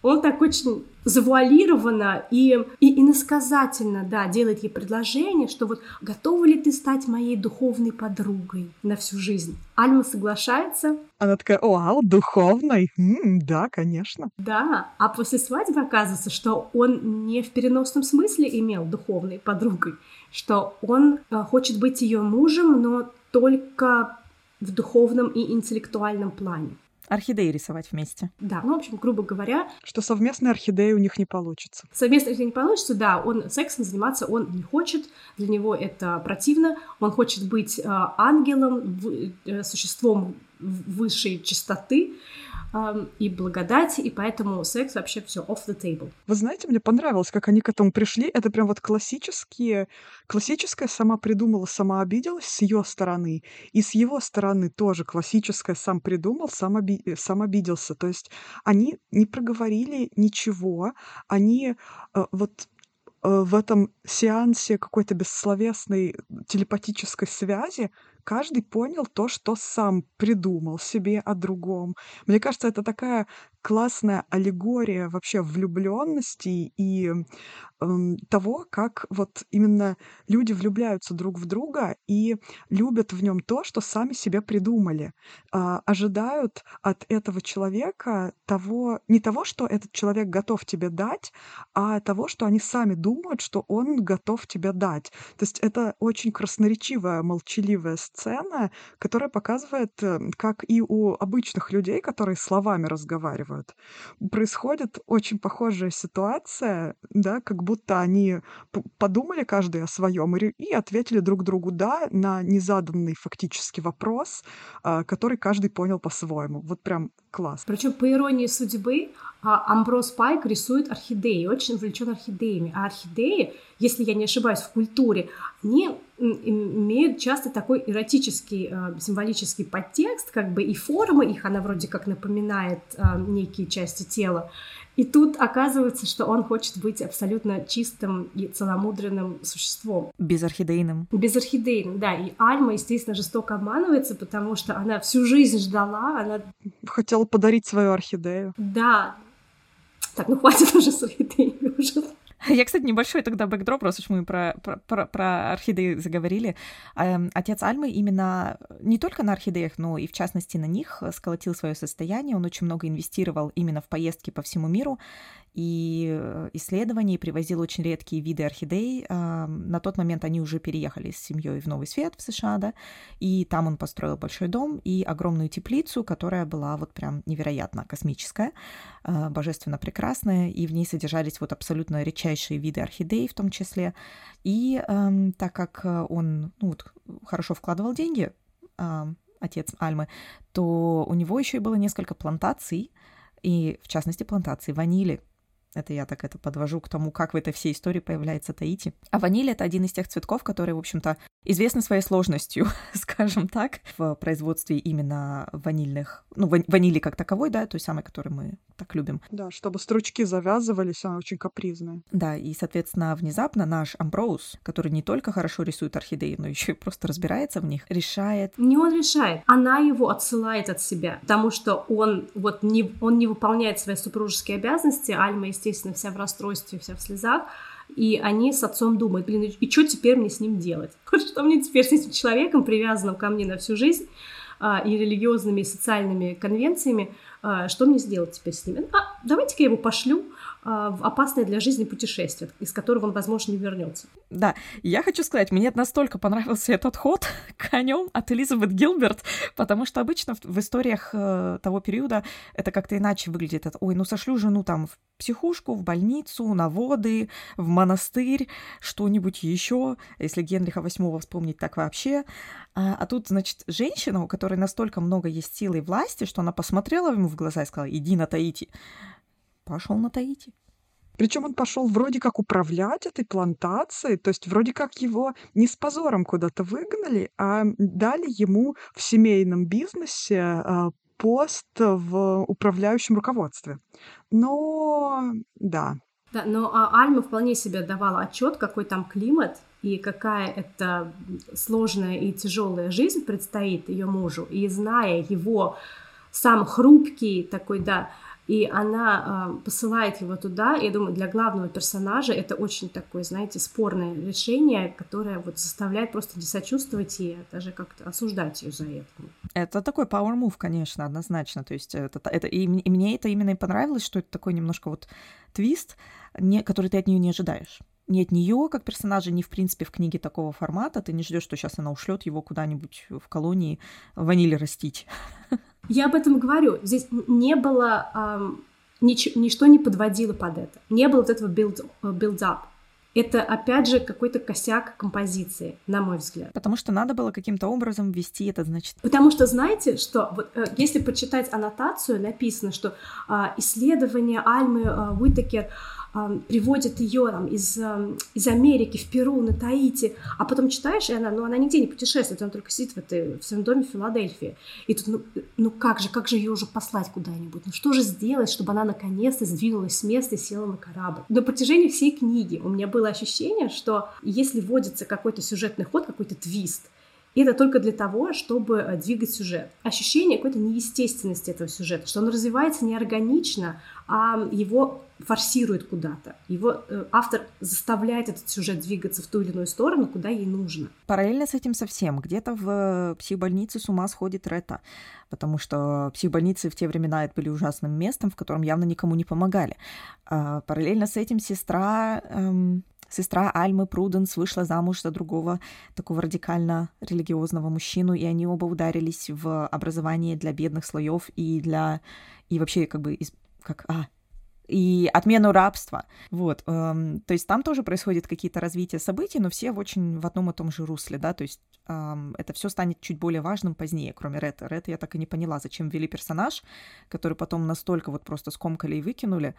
Он так очень завуалированно и, и иносказательно, да, делает ей предложение, что вот готова ли ты стать моей духовной подругой на всю жизнь? Альма соглашается. Она такая: вау, духовной? М-м, да, конечно. Да, а после свадьбы оказывается, что он не в переносном смысле имел духовной подругой, что он э, хочет быть ее мужем, но только в духовном и интеллектуальном плане. Орхидеи рисовать вместе. Да, ну, в общем, грубо говоря... Что совместные орхидеи у них не получится. Совместные орхидеи не получится, да. Он сексом заниматься он не хочет. Для него это противно. Он хочет быть э, ангелом, в, э, существом высшей чистоты э, и благодати, и поэтому секс вообще все off the table. Вы знаете, мне понравилось, как они к этому пришли. Это прям вот классические... Классическая сама придумала, сама обиделась с ее стороны. И с его стороны тоже классическая сам придумал, сам, оби... сам обиделся. То есть они не проговорили ничего. Они э, вот... в этом сеансе какой-то бессловесной телепатической связи каждый понял то, что сам придумал себе о другом. Мне кажется, это такая классная аллегория вообще влюблённости и э, того, как вот именно люди влюбляются друг в друга и любят в нем то, что сами себе придумали. Э, ожидают от этого человека того, не того, что этот человек готов тебе дать, а того, что они сами думают, что он готов тебе дать. То есть это очень красноречивая, молчаливая сцена, которая показывает, как и у обычных людей, которые словами разговаривают, происходит очень похожая ситуация, да, как будто они подумали каждый о своем и ответили друг другу «да» на незаданный фактически вопрос, который каждый понял по-своему. Вот прям класс. Причем, по иронии судьбы, Амброуз Пайк рисует орхидеи, очень увлечен орхидеями. А орхидеи, если я не ошибаюсь, в культуре, они имеют часто такой эротический, символический подтекст, как бы и форма их, она вроде как напоминает некие части тела. И тут оказывается, что он хочет быть абсолютно чистым и целомудренным существом. Безорхидейным. Безорхидейным, да. И Альма, естественно, жестоко обманывается, потому что она всю жизнь ждала, она... Хотела подарить свою орхидею. Да. Так, ну хватит уже с орхидеями уже. Я, кстати, небольшой тогда бэкдроп, раз уж мы про, про, про орхидеи заговорили. Отец Альмы именно не только на орхидеях, но и в частности на них сколотил свое состояние. Он очень много инвестировал именно в поездки по всему миру и исследования, и привозил очень редкие виды орхидей. На тот момент они уже переехали с семьей в Новый Свет, в США, да, и там он построил большой дом и огромную теплицу, которая была вот прям невероятно космическая, божественно прекрасная, и в ней содержались вот абсолютно редчайшие виды орхидей в том числе. И так как он, ну, вот, хорошо вкладывал деньги, отец Альмы, то у него еще и было несколько плантаций, и в частности плантации ванили. Это я так это подвожу к тому, как в этой всей истории появляется Таити. А ваниль — это один из тех цветков, которые, в общем-то, известны своей сложностью, скажем так, в производстве именно ванильных... Ну, ванили как таковой, да, той самой, которую мы так любим. Да, чтобы стручки завязывались, она очень капризная. Да, и, соответственно, внезапно наш Амброуз, который не только хорошо рисует орхидеи, но еще и просто разбирается в них, решает... Не он решает, она его отсылает от себя, потому что он вот не, он не выполняет свои супружеские обязанности, Альма, естественно, вся в расстройстве, вся в слезах, и они с отцом думают: блин, и что теперь мне с ним делать? Что мне теперь с этим человеком, привязанным ко мне на всю жизнь, и религиозными, и социальными конвенциями, что мне сделать теперь с ним? А, давайте-ка я его пошлю в опасное для жизни путешествие, из которого он, возможно, не вернется. Да, я хочу сказать, мне настолько понравился этот ход конем от Элизабет Гилберт, потому что обычно в, в историях э, того периода это как-то иначе выглядит. Это, ой, ну сошлю жену там в психушку, в больницу, на воды, в монастырь, что-нибудь еще. Если Генриха восьмого вспомнить, так вообще. А, а тут, значит, женщина, у которой настолько много есть силы и власти, что она посмотрела ему в глаза и сказала: иди на Таити. Пошел на Таити. Причем он пошел вроде как управлять этой плантацией, то есть вроде как его не с позором куда-то выгнали, а дали ему в семейном бизнесе пост в управляющем руководстве. Но да. Да, но Альма вполне себе давала отчет, какой там климат и какая это сложная и тяжелая жизнь предстоит ее мужу. И зная его сам хрупкий такой, да, И она э, посылает его туда. И я думаю, для главного персонажа это очень такое, знаете, спорное решение, которое вот заставляет просто не сочувствовать ей, а даже как-то осуждать ее за это. Это такой power move, конечно, однозначно. То есть это, это, и, и мне это именно и понравилось, что это такой немножко вот твист, не, который ты от нее не ожидаешь. Ни от нее как персонажа, ни в принципе в книге такого формата. Ты не ждешь, что сейчас она ушлет его куда-нибудь в колонии ванили растить. Я об этом говорю. Здесь не было... Эм, нич- ничто не подводило под это. Не было вот этого build-up. Это, опять же, какой-то косяк композиции, на мой взгляд. Потому что надо было каким-то образом ввести это, значит... Потому что, знаете, что вот, э, если почитать аннотацию, написано, что э, исследование Альмы э, Уитакер э, приводит ее там, из, э, из Америки в Перу, на Таити, а потом читаешь, и она, ну, она нигде не путешествует, она только сидит в, этой, в своем доме в Филадельфии. И тут, ну, ну как же, как же ее уже послать куда-нибудь? Ну что же сделать, чтобы она наконец-то сдвинулась с места и села на корабль? На протяжении всей книги у меня было ощущение, что если вводится какой-то сюжетный ход, какой-то твист, это только для того, чтобы двигать сюжет. Ощущение какой-то неестественности этого сюжета, что он развивается неорганично, а его форсирует куда-то. Его э, автор заставляет этот сюжет двигаться в ту или иную сторону, куда ей нужно. Параллельно с этим совсем. Где-то в психбольнице с ума сходит Рэтта, потому что психбольницы в те времена это были ужасным местом, в котором явно никому не помогали. А параллельно с этим сестра... Эм... Сестра Альмы, Пруденс, вышла замуж за другого такого радикально религиозного мужчину, и они оба ударились в образование для бедных слоев и для... и вообще как бы... Из... как... А. и отмену рабства. Вот. То есть там тоже происходят какие-то развития событий, но все в очень в одном и том же русле, да, то есть это все станет чуть более важным позднее, кроме Рэтты. Рэтты я так и не поняла, зачем ввели персонаж, который потом настолько вот просто скомкали и выкинули,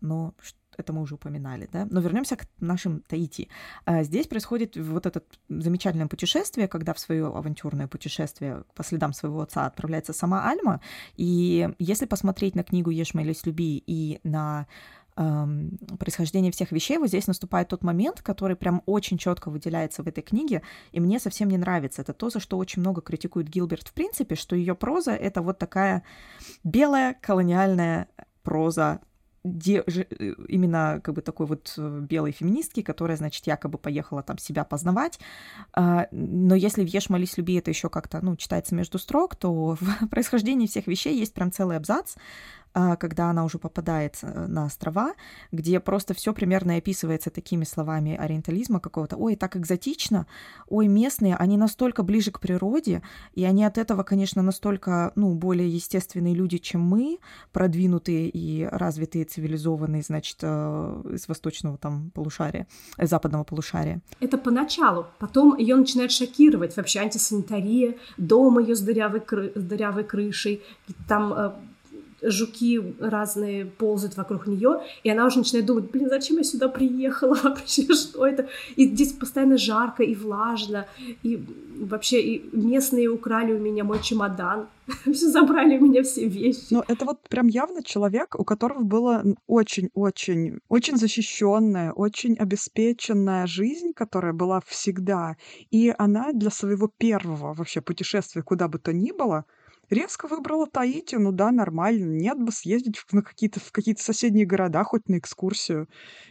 но... это мы уже упоминали, да. Но вернемся к нашим Таити. Здесь происходит вот это замечательное путешествие, когда в свое авантюрное путешествие по следам своего отца отправляется сама Альма. И если посмотреть на книгу «Ешь, молись, люби» и на эм, «Происхождение всех вещей», вот здесь наступает тот момент, который прям очень четко выделяется в этой книге, и мне совсем не нравится. Это то, за что очень много критикует Гилберт в принципе, что ее проза — это вот такая белая колониальная проза, Де, же, именно как бы такой вот белой феминистки, которая, значит, якобы поехала там себя познавать. А, но если в «Ешь, молись, люби» это еще как-то, ну, читается между строк, то в «Происхождении всех вещей» есть прям целый абзац, а, когда она уже попадает на острова, где просто все примерно описывается такими словами ориентализма какого-то. Ой, так экзотично, ой, местные, они настолько ближе к природе, и они от этого, конечно, настолько, ну, более естественные люди, чем мы, продвинутые и развитые цивилизованный, значит, из восточного там полушария, западного полушария. Это поначалу. Потом ее начинает шокировать. Вообще антисанитария, дом ее с дырявой, кры... с дырявой крышей, там э, жуки разные ползают вокруг нее, и она уже начинает думать, блин, зачем я сюда приехала вообще, что это? И здесь постоянно жарко и влажно, и вообще и местные украли у меня мой чемодан. Все забрали у меня все вещи. Ну, это вот прям явно человек, у которого была очень-очень, очень защищенная, очень обеспеченная жизнь, которая была всегда. И она для своего первого вообще путешествия куда бы то ни было резко выбрала Таити. Ну да, нормально. Нет бы съездить в, на какие-то, в какие-то соседние города, хоть на экскурсию.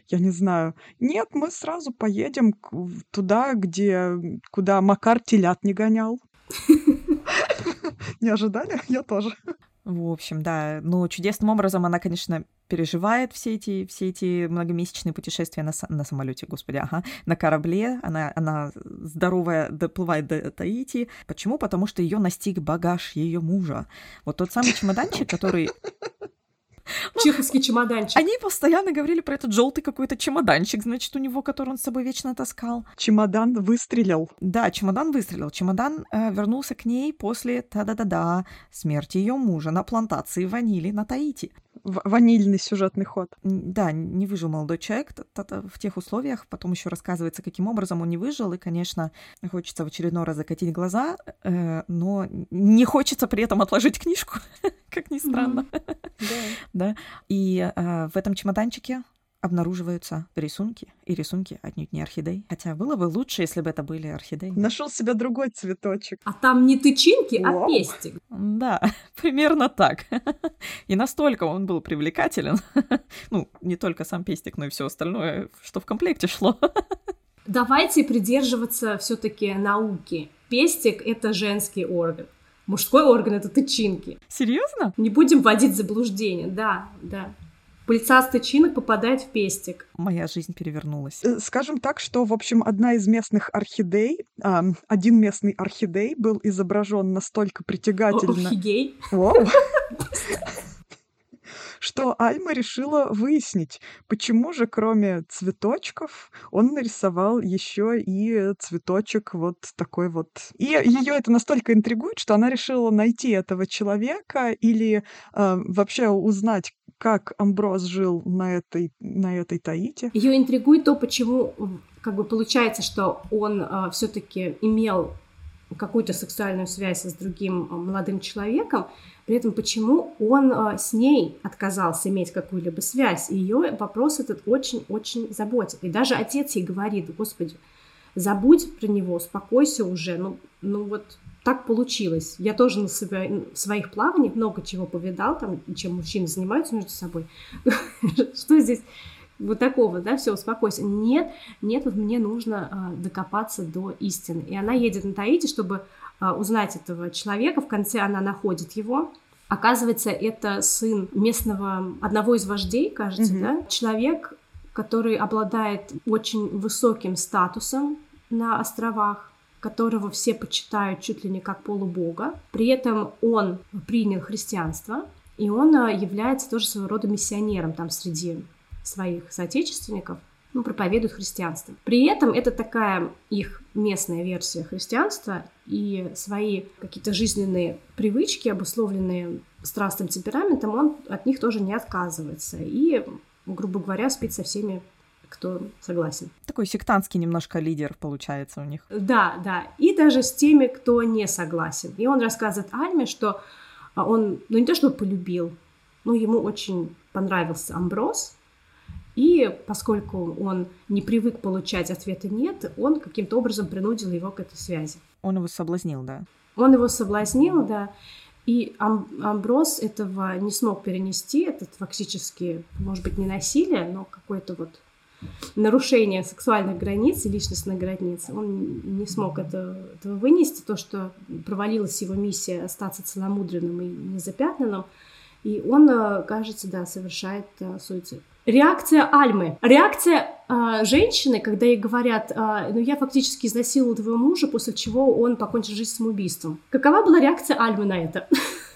Я не знаю. Нет, мы сразу поедем туда, где, куда Макар телят не гонял. Не ожидали? Я тоже. В общем, да. Ну, чудесным образом она, конечно, переживает все эти, все эти многомесячные путешествия на, на самолете, господи, ага, на корабле. Она, она здоровая доплывает до Таити. Почему? Потому что ее настиг багаж ее мужа. Вот тот самый чемоданчик, который... Чеховский чемоданчик. Они постоянно говорили про этот желтый какой-то чемоданчик, значит, у него, который он с собой вечно таскал. Чемодан выстрелил. Да, чемодан выстрелил. Чемодан э, вернулся к ней после та-да-да-да смерти ее мужа на плантации ванили на Таити. В- ванильный сюжетный ход. Да, не выжил молодой человек в тех условиях. Потом еще рассказывается, каким образом он не выжил. И, конечно, хочется в очередной раз закатить глаза, э, но не хочется при этом отложить книжку, как ни странно. Да. Да. И э, в этом чемоданчике обнаруживаются рисунки, и рисунки отнюдь не орхидей. Хотя было бы лучше, если бы это были орхидеи. Нашел себе другой цветочек. А там не тычинки, Вау. а пестик. Да, примерно так. И настолько он был привлекателен. Ну, не только сам пестик, но и все остальное, что в комплекте шло. Давайте придерживаться все-таки науки. Пестик — это женский орган. Мужской орган — это тычинки. Серьезно? Не будем вводить заблуждение. Да, да. Пыльца с тычинок попадает в пестик. Моя жизнь перевернулась. Скажем так, что, в общем, одна из местных орхидей, э, один местный орхидей был изображен настолько притягательно... Орхидей? Воу! Что Альма решила выяснить, почему же кроме цветочков он нарисовал еще и цветочек вот такой вот. И ее это настолько интригует, что она решила найти этого человека или э, вообще узнать, как Амброуз жил на этой, на этой Таити. Ее интригует то, почему как бы получается, что он э, все-таки имел какую-то сексуальную связь с другим молодым человеком, при этом почему он а, с ней отказался иметь какую-либо связь. Ее вопрос этот очень-очень заботит. И даже отец ей говорит: «Господи, забудь про него, успокойся уже, ну, ну вот так получилось. Я тоже на себя, в своих плаваниях много чего повидал, там, чем мужчины занимаются между собой. Что здесь вот такого, да, все, успокойся». Нет, нет, вот мне нужно докопаться до истины. И она едет на Таити, чтобы узнать этого человека. В конце она находит его. Оказывается, это сын местного, одного из вождей, кажется, mm-hmm. да? Человек, который обладает очень высоким статусом на островах, которого все почитают чуть ли не как полубога. При этом он принял христианство, и он является тоже своего рода миссионером там среди своих соотечественников, ну, проповедуют христианство. При этом это такая их местная версия христианства, и свои какие-то жизненные привычки, обусловленные страстным темпераментом, он от них тоже не отказывается и, грубо говоря, спит со всеми, кто согласен. Такой сектантский немножко лидер получается у них. Да, да, и даже с теми, кто не согласен. И он рассказывает Альме, что он, ну, не то чтобы полюбил, но ему очень понравился Амброуз. И поскольку он не привык получать ответа «нет», он каким-то образом принудил его к этой связи. Он его соблазнил, да? Он его соблазнил, да. И Ам- Амброуз этого не смог перенести. Это фактически, может быть, не насилие, но какое-то вот нарушение сексуальных границ и личностных границ. Он не смог это, этого вынести. То, что провалилась его миссия остаться целомудренным и незапятнанным. И он, кажется, да, совершает суицид. Реакция Альмы. Реакция э, женщины, когда ей говорят: э, ну я фактически изнасиловала твоего мужа, после чего он покончил жизнь самоубийством. Какова была реакция Альмы на это?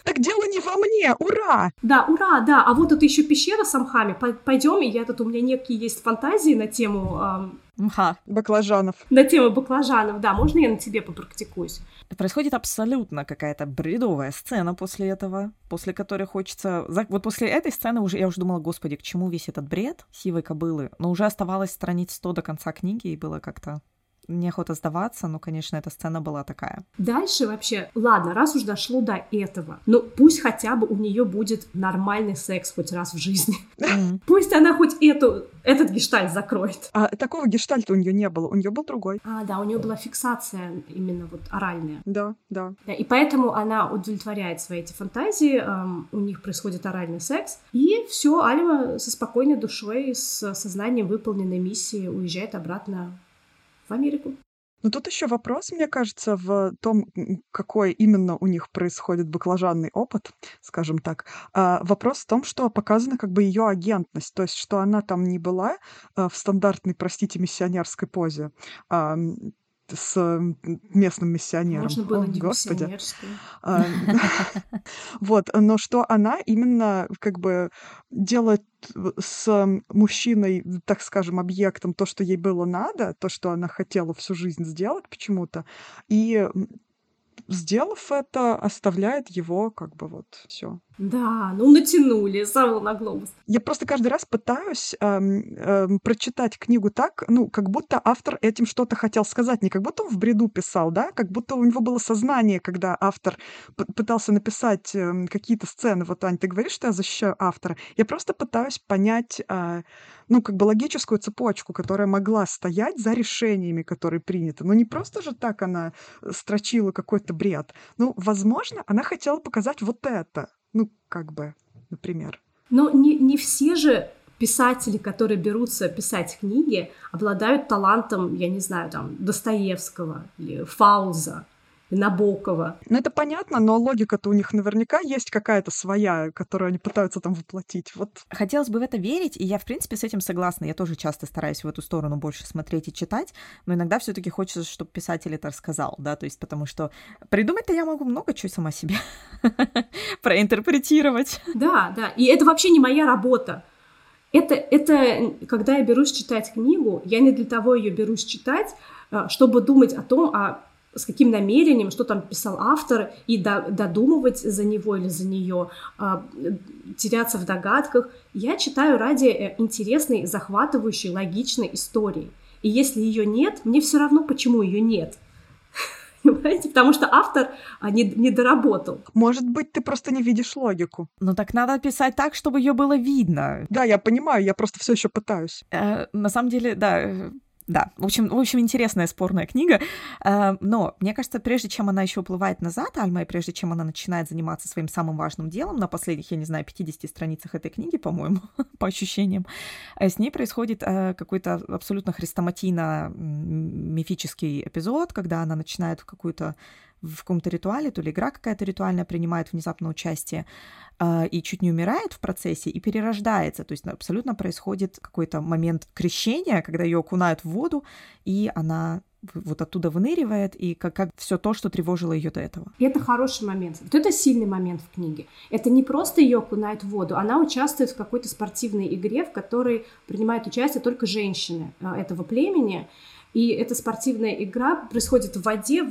Так дело не во мне, ура! Да, ура, да, а вот тут еще пещера с мхами, пойдем, и я тут, у меня некие есть фантазии на тему... Эм... Мха. Баклажанов. На тему баклажанов, да, можно я на тебе попрактикуюсь? Происходит абсолютно какая-то бредовая сцена после этого, после которой хочется... Вот после этой сцены уже я уже думала: господи, к чему весь этот бред сивой кобылы? Но уже оставалось страниц сто до конца книги, и было как-то... неохота сдаваться, но, конечно, эта сцена была такая. Дальше вообще, ладно, раз уж дошло до этого, ну пусть хотя бы у нее будет нормальный секс хоть раз в жизни. Mm-hmm. Пусть она хоть эту, этот гештальт закроет. А такого гештальта у нее не было, у нее был другой. А, да, у нее была фиксация именно вот оральная. Да, да. И поэтому она удовлетворяет свои эти фантазии, эм, у них происходит оральный секс, и все, Альма со спокойной душой, с сознанием выполненной миссии уезжает обратно в Америку. Но тут еще вопрос, мне кажется, в том, какой именно у них происходит баклажанный опыт, скажем так. Вопрос в том, что показана как бы ее агентность, то есть что она там не была в стандартной, простите, миссионерской позе с местным миссионером. Можно было не миссионерскую. Вот, но что она именно как бы делает с мужчиной, так скажем, объектом, то, что ей было надо, то, что она хотела всю жизнь сделать почему-то, и, сделав это, оставляет его как бы вот все. Да, ну натянули, завел на глобус. Я просто каждый раз пытаюсь эм, эм, прочитать книгу так, ну, как будто автор этим что-то хотел сказать. Не как будто он в бреду писал, да, как будто у него было сознание, когда автор п- пытался написать эм, какие-то сцены. Вот, Ань, ты говоришь, что я защищаю автора. Я просто пытаюсь понять... Э, ну, как бы логическую цепочку, которая могла стоять за решениями, которые приняты. Ну, не просто же так она строчила какой-то бред. Ну, возможно, она хотела показать вот это. Ну, как бы, например. Но не, не все же писатели, которые берутся писать книги, обладают талантом, я не знаю, там, Достоевского или Фауза, Набокова. Ну, это понятно, но логика-то у них наверняка есть какая-то своя, которую они пытаются там воплотить. Вот. Хотелось бы в это верить, и я, в принципе, с этим согласна. Я тоже часто стараюсь в эту сторону больше смотреть и читать, но иногда все-таки хочется, чтобы писатель это рассказал, да, то есть потому что придумать-то я могу много чего сама себе проинтерпретировать. Да, да, и это вообще не моя работа. Это, это, когда я берусь читать книгу, я не для того ее берусь читать, чтобы думать о том, а с каким намерением, что там писал автор, и додумывать за него или за нее, теряться в догадках. Я читаю ради интересной, захватывающей, логичной истории. И если ее нет, мне все равно, почему ее нет. Понимаете? Потому что автор не, не доработал. Может быть, ты просто не видишь логику. Ну так надо писать так, чтобы ее было видно. Да, я понимаю, я просто все еще пытаюсь. Э, на самом деле, да... Да, в общем, в общем, интересная спорная книга, но мне кажется, прежде чем она еще уплывает назад, Альма, и прежде чем она начинает заниматься своим самым важным делом, на последних, я не знаю, пятидесяти страницах этой книги, по-моему, по ощущениям, с ней происходит какой-то абсолютно хрестоматийно-мифический эпизод, когда она начинает в какую-то в каком-то ритуале, то ли игра какая-то ритуальная принимает внезапно участие э, и чуть не умирает в процессе и перерождается. То есть абсолютно происходит какой-то момент крещения, когда ее окунают в воду, и она вот оттуда выныривает, и как, как все то, что тревожило ее до этого. Это хороший момент. Вот это сильный момент в книге. Это не просто ее окунает в воду, она участвует в какой-то спортивной игре, в которой принимают участие только женщины этого племени. И эта спортивная игра происходит в воде,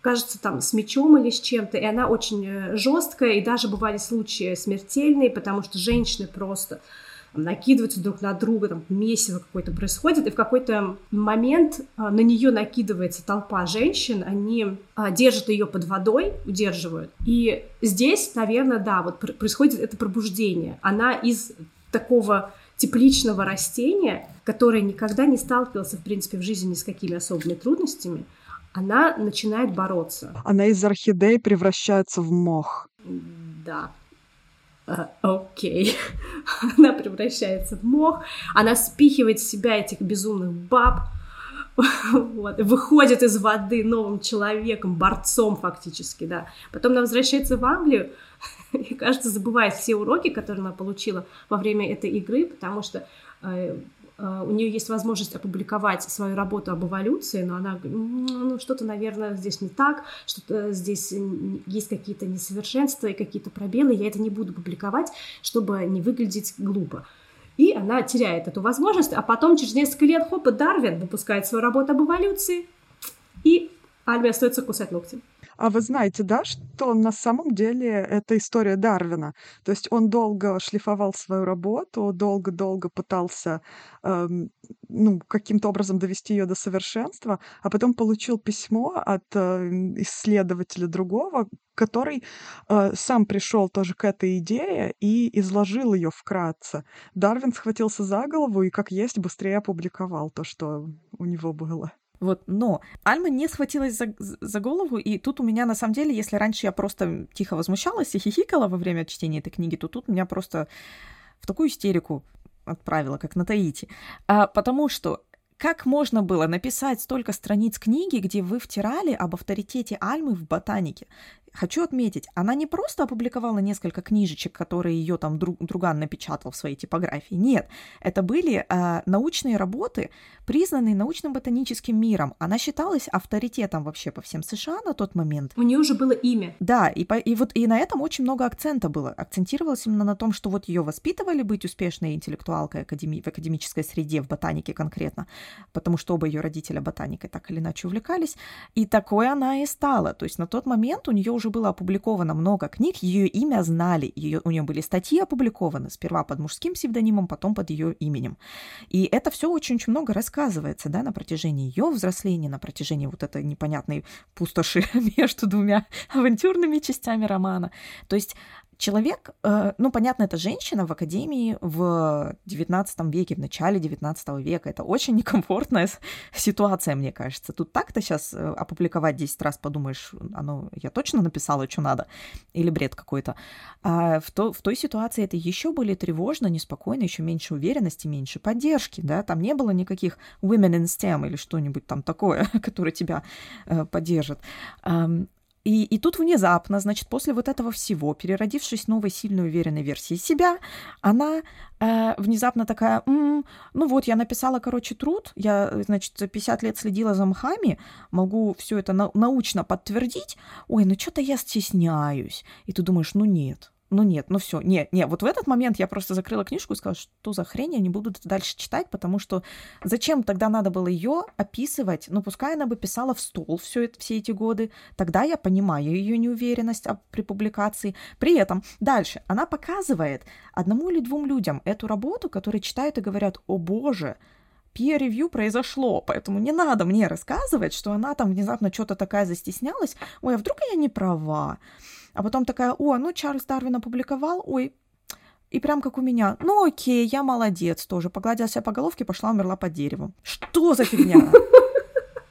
кажется, там с мячом или с чем-то, и она очень жесткая, и даже бывали случаи смертельные, потому что женщины просто накидываются друг на друга, там месиво какое-то происходит, и в какой-то момент на нее накидывается толпа женщин, они держат ее под водой, удерживают. И здесь, наверное, да, вот происходит это пробуждение. Она из такого тепличного растения, которое никогда не сталкивалось, в принципе, в жизни ни с какими особыми трудностями, она начинает бороться. Она из орхидеи превращается в мох. Да. Окей. Okay. Она превращается в мох, она спихивает с себя этих безумных баб, вот, выходит из воды новым человеком, борцом фактически, да. Потом она возвращается в Англию, и, кажется, забывает все уроки, которые она получила во время этой игры, потому что э, э, у нее есть возможность опубликовать свою работу об эволюции, но она говорит, ну, что-то, наверное, здесь не так, что-то здесь есть какие-то несовершенства и какие-то пробелы, я это не буду публиковать, чтобы не выглядеть глупо. И она теряет эту возможность, а потом через несколько лет, хоп, и Дарвин выпускает свою работу об эволюции, и Альме остается кусать локти. А вы знаете, да, что на самом деле это история Дарвина. То есть он долго шлифовал свою работу, долго-долго пытался эм, ну, каким-то образом довести ее до совершенства, а потом получил письмо от э, исследователя другого, который э, сам пришел тоже к этой идее и изложил ее вкратце. Дарвин схватился за голову и, как есть, быстрее опубликовал то, что у него было. Вот, но Альма не схватилась за, за голову, и тут у меня, на самом деле, если раньше я просто тихо возмущалась и хихикала во время чтения этой книги, то тут меня просто в такую истерику отправило, как на Таити, а, потому что как можно было написать столько страниц книги, где вы втирали об авторитете Альмы в ботанике? Хочу отметить, она не просто опубликовала несколько книжечек, которые ее там друг, друган напечатал в своей типографии. Нет, это были э, научные работы, признанные научным ботаническим миром. Она считалась авторитетом вообще по всем США на тот момент. У нее уже было имя. Да, и, по, и вот и на этом очень много акцента было. Акцентировалось именно на том, что вот ее воспитывали быть успешной интеллектуалкой академи- в академической среде, в ботанике конкретно, потому что оба ее родителя ботаникой так или иначе увлекались, и такой она и стала. То есть на тот момент у нее уже было опубликовано много книг, ее имя знали, ее, у нее были статьи опубликованы, сперва под мужским псевдонимом, потом под ее именем. И это все очень-очень много рассказывается, да, на протяжении ее взросления, на протяжении вот этой непонятной пустоши между двумя авантюрными частями романа. То есть Человек, ну, понятно, это женщина в академии в девятнадцатом веке, в начале девятнадцатого века. Это очень некомфортная ситуация, мне кажется. Тут так-то сейчас опубликовать десять раз подумаешь, оно, я точно написала, что надо, или бред какой-то. А в, то, в той ситуации это еще более тревожно, неспокойно, еще меньше уверенности, меньше поддержки, да, там не было никаких women in STEM или что-нибудь там такое, которое тебя поддержит. И, и тут внезапно, значит, после вот этого всего, переродившись в новой, сильной, уверенной версии себя, она э, внезапно такая, м-м, ну вот, я написала, короче, труд, я, значит, пятьдесят лет следила за мхами, могу все это на- научно подтвердить, ой, ну что-то я стесняюсь. И ты думаешь, ну нет. Ну нет, ну все, нет, нет, вот в этот момент я просто закрыла книжку и сказала, что за хрень, я не буду дальше читать, потому что зачем тогда надо было ее описывать, ну пускай она бы писала в стол все, это, все эти годы, тогда я понимаю ее неуверенность при публикации. При этом дальше она показывает одному или двум людям эту работу, которые читают и говорят, о боже, peer-review произошло, поэтому не надо мне рассказывать, что она там внезапно что-то такая застеснялась, ой, а вдруг я не права. А потом такая, о, ну Чарльз Дарвин опубликовал, ой, и прям как у меня, ну окей, я молодец тоже, погладила себя по головке, пошла, умерла под деревом. Что за фигня?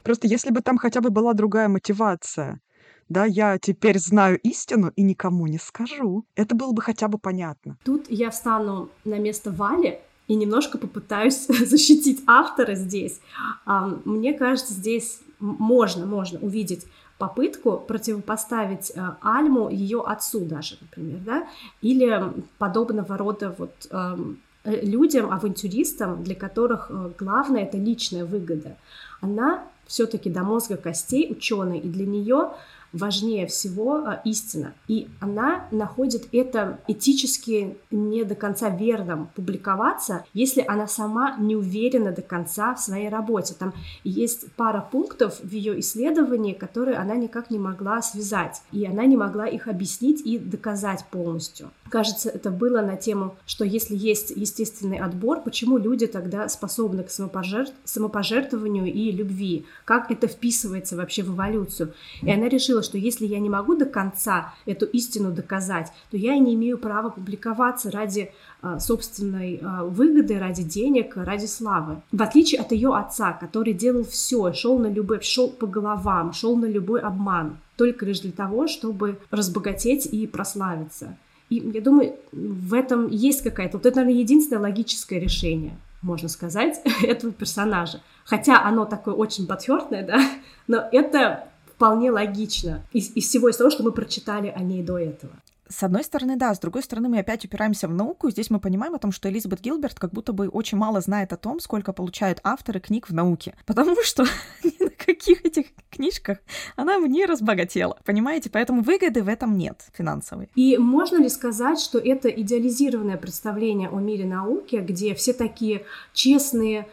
Просто если бы там хотя бы была другая мотивация, да, я теперь знаю истину и никому не скажу, это было бы хотя бы понятно. Тут я встану на место Вали и немножко попытаюсь защитить автора здесь. Мне кажется, здесь можно, можно увидеть попытку противопоставить э, Альму ее отцу даже, например, да, или подобного рода вот э, людям, авантюристам, для которых э, главное это личная выгода. Она все-таки до мозга костей ученый, и для нее важнее всего э, истина. И она находит это этически не до конца верным публиковаться, если она сама не уверена до конца в своей работе. Там есть пара пунктов в ее исследовании, которые она никак не могла связать, и она не могла их объяснить и доказать полностью. Кажется, это было на тему, что если есть естественный отбор, почему люди тогда способны к самопожертв... самопожертвованию и любви? Как это вписывается вообще в эволюцию? И она решила, что если я не могу до конца эту истину доказать, то я и не имею права публиковаться ради э, собственной э, выгоды, ради денег, ради славы. В отличие от ее отца, который делал все, шел на любовь, шел по головам, шел на любой обман, только лишь для того, чтобы разбогатеть и прославиться. И я думаю, в этом есть какая-то... Вот это, наверное, единственное логическое решение, можно сказать, этого персонажа. Хотя оно такое очень подхёртное, да, но это... вполне логично из, из всего из того, что мы прочитали о ней до этого. С одной стороны, да, с другой стороны, мы опять упираемся в науку. Здесь мы понимаем о том, что Элизабет Гилберт как будто бы очень мало знает о том, сколько получают авторы книг в науке. Потому что ни на каких этих книжках она не разбогатела. Понимаете? Поэтому выгоды в этом нет финансовой. И можно ли сказать, что это идеализированное представление о мире науки, где все такие честные,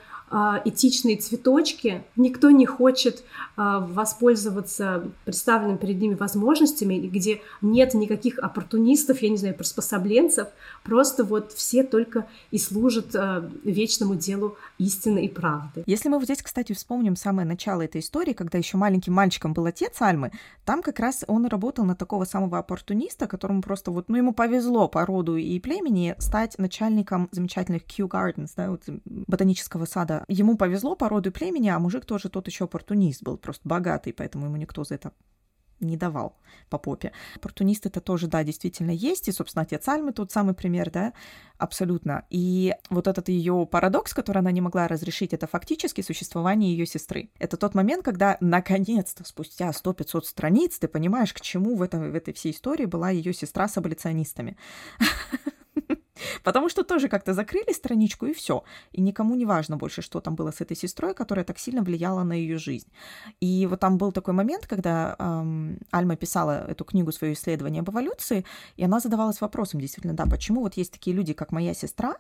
этичные цветочки, никто не хочет воспользоваться представленными перед ними возможностями, где нет никаких оппортунистов, я не знаю, приспособленцев, просто вот все только и служат вечному делу истины и правды. Если мы вот здесь, кстати, вспомним самое начало этой истории, когда еще маленьким мальчиком был отец Альмы, там как раз он работал на такого самого оппортуниста, которому просто вот, ну, ему повезло по роду и племени стать начальником замечательных Кью Гарденс, да, вот, ботанического сада. Ему повезло по роду и племени, а мужик тоже тот еще оппортунист был, просто богатый, поэтому ему никто за это не давал по попе. Оппортунисты-то тоже, да, действительно есть, и, собственно, отец Альмы тот самый пример, да, абсолютно. И вот этот ее парадокс, который она не могла разрешить, это фактически существование ее сестры. Это тот момент, когда, наконец-то, спустя сто-пятьсот страниц, ты понимаешь, к чему в, этом, в этой всей истории была ее сестра с аболиционистами. Потому что тоже как-то закрыли страничку, и все. И никому не важно больше, что там было с этой сестрой, которая так сильно влияла на ее жизнь. И вот там был такой момент, когда эм, Альма писала эту книгу, свое исследование об эволюции, и она задавалась вопросом, действительно, да, почему вот есть такие люди, как моя сестра,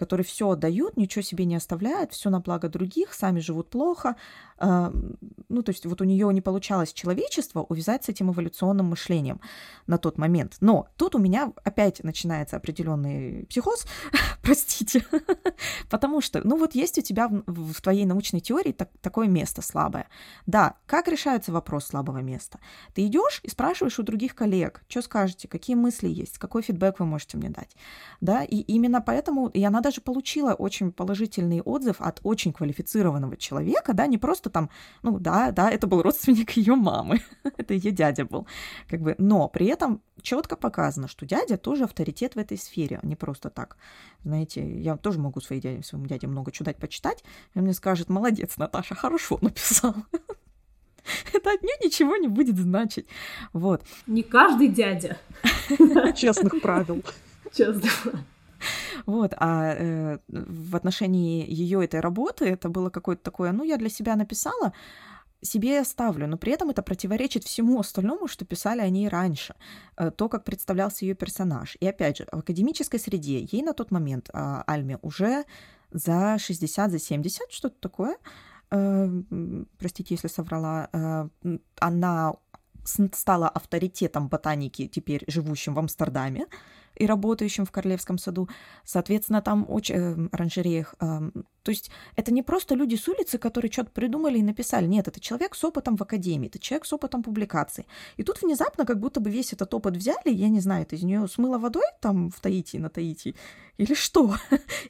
которые все отдают, ничего себе не оставляют, все на благо других, сами живут плохо. Ну, то есть вот у нее не получалось человечество увязать с этим эволюционным мышлением на тот момент. Но тут у меня опять начинается определенный психоз, простите, потому что, ну вот есть у тебя в, в твоей научной теории так, такое место слабое. Да, как решается вопрос слабого места? Ты идешь и спрашиваешь у других коллег, что скажете, какие мысли есть, какой фидбэк вы можете мне дать, да, и именно поэтому, и она даже получила очень положительный отзыв от очень квалифицированного человека, да, не просто там, ну да, да, это был родственник ее мамы, это ее дядя был, как бы, но при этом четко показано, что дядя тоже авторитет в этой сфере, не просто так. Знаете, я тоже могу своей дяде, своему дяде много чудать, почитать, и он мне скажет: молодец, Наташа, хорошо написала. Это отнюдь ничего не будет значить. Вот. Не каждый дядя. Честных правил. Честных правил. Вот, а э, в отношении ее этой работы это было какое-то такое, ну, я для себя написала, себе ставлю, но при этом это противоречит всему остальному, что писали о ней раньше, то, как представлялся ее персонаж. И опять же, в академической среде ей на тот момент, Альме, уже за шестьдесят, за семьдесят, что-то такое, простите, если соврала, она стала авторитетом ботаники, теперь живущим в Амстердаме и работающим в Королевском саду, соответственно, там очень, э, оранжереях. Э, то есть это не просто люди с улицы, которые что-то придумали и написали. Нет, это человек с опытом в академии, это человек с опытом публикаций. И тут внезапно как будто бы весь этот опыт взяли, я не знаю, это из нее смыло водой там в Таити, на Таити, или что?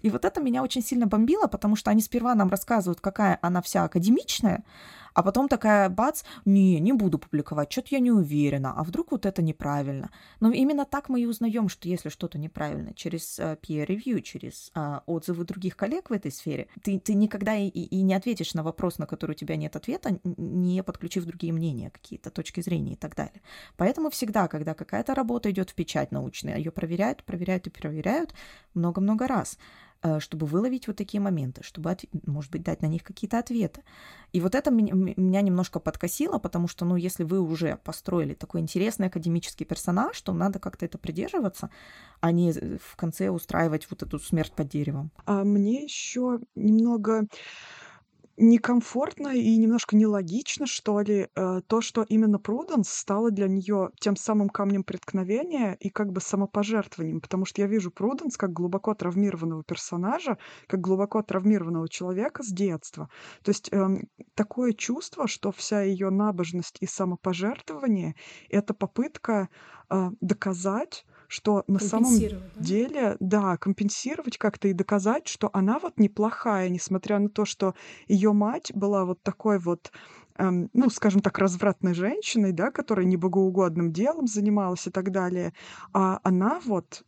И вот это меня очень сильно бомбило, потому что они сперва нам рассказывают, какая она вся академичная, а потом такая, бац, не, не буду публиковать, что-то я не уверена, а вдруг вот это неправильно. Но именно так мы и узнаем, что если что-то неправильно, через peer review, через а, отзывы других коллег в этой сфере, ты, ты никогда и, и не ответишь на вопрос, на который у тебя нет ответа, не подключив другие мнения, какие-то точки зрения и так далее. Поэтому всегда, когда какая-то работа идет в печать научная, ее проверяют, проверяют и проверяют много-много раз, чтобы выловить вот такие моменты, чтобы, может быть, дать на них какие-то ответы. И вот это меня немножко подкосило, потому что, ну, если вы уже построили такой интересный академический персонаж, то надо как-то это придерживаться, а не в конце устраивать вот эту смерть под деревом. А мне еще немного некомфортно и немножко нелогично, что ли, то, что именно Пруденс стала для нее тем самым камнем преткновения и как бы самопожертвованием, потому что я вижу Пруденс как глубоко травмированного персонажа, как глубоко травмированного человека с детства. То есть эм, такое чувство, что вся ее набожность и самопожертвование — это попытка э, доказать, что на самом деле, да, компенсировать как-то и доказать, что она вот неплохая, несмотря на то, что ее мать была вот такой вот, эм, ну, скажем так, развратной женщиной, да, которая небогоугодным делом занималась и так далее, а она вот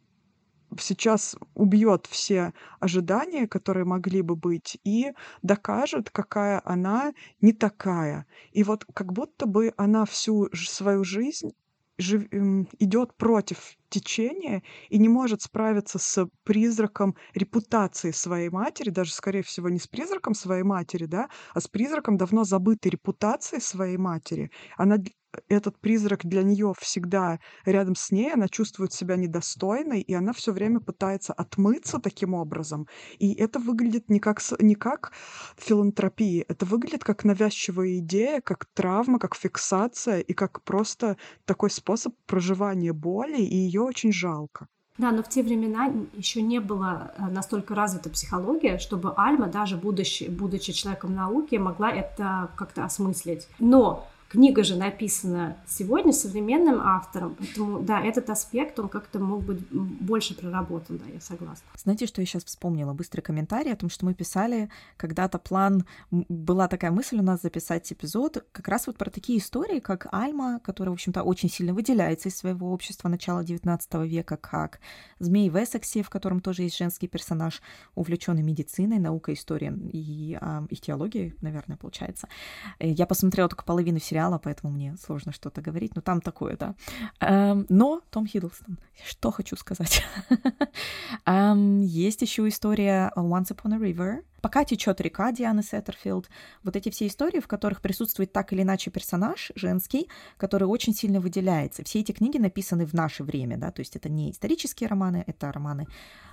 сейчас убьет все ожидания, которые могли бы быть, и докажет, какая она не такая. И вот как будто бы она всю свою жизнь Жив... идет против течения и не может справиться с призраком репутации своей матери, даже, скорее всего, не с призраком своей матери, да, а с призраком давно забытой репутации своей матери. Она... Этот призрак для нее всегда рядом с ней, она чувствует себя недостойной, и она все время пытается отмыться таким образом. И это выглядит не как, не как филантропия, это выглядит как навязчивая идея, как травма, как фиксация и как просто такой способ проживания боли, и ее очень жалко. Да, но в те времена еще не была настолько развита психология, чтобы Альма, даже будучи, будучи человеком науки, могла это как-то осмыслить. Но книга же написана сегодня современным автором, поэтому, да, этот аспект, он как-то мог быть больше проработан, да, я согласна. Знаете, что я сейчас вспомнила? Быстрый комментарий о том, что мы писали когда-то план, была такая мысль у нас записать эпизод как раз вот про такие истории, как Альма, которая, в общем-то, очень сильно выделяется из своего общества начала девятнадцатого века, как «Змей в Эссексе», в котором тоже есть женский персонаж, увлеченный медициной, наукой, историей и, и теологией, наверное, получается. Я посмотрела только половину сериала, поэтому мне сложно что-то говорить, но там такое, да. Но Том Хидлстон, что хочу сказать. Есть еще история Once Upon a River, «Пока течет река» Дианы Сеттерфилд. Вот эти все истории, в которых присутствует так или иначе персонаж женский, который очень сильно выделяется. Все эти книги написаны в наше время, да, то есть это не исторические романы, это романы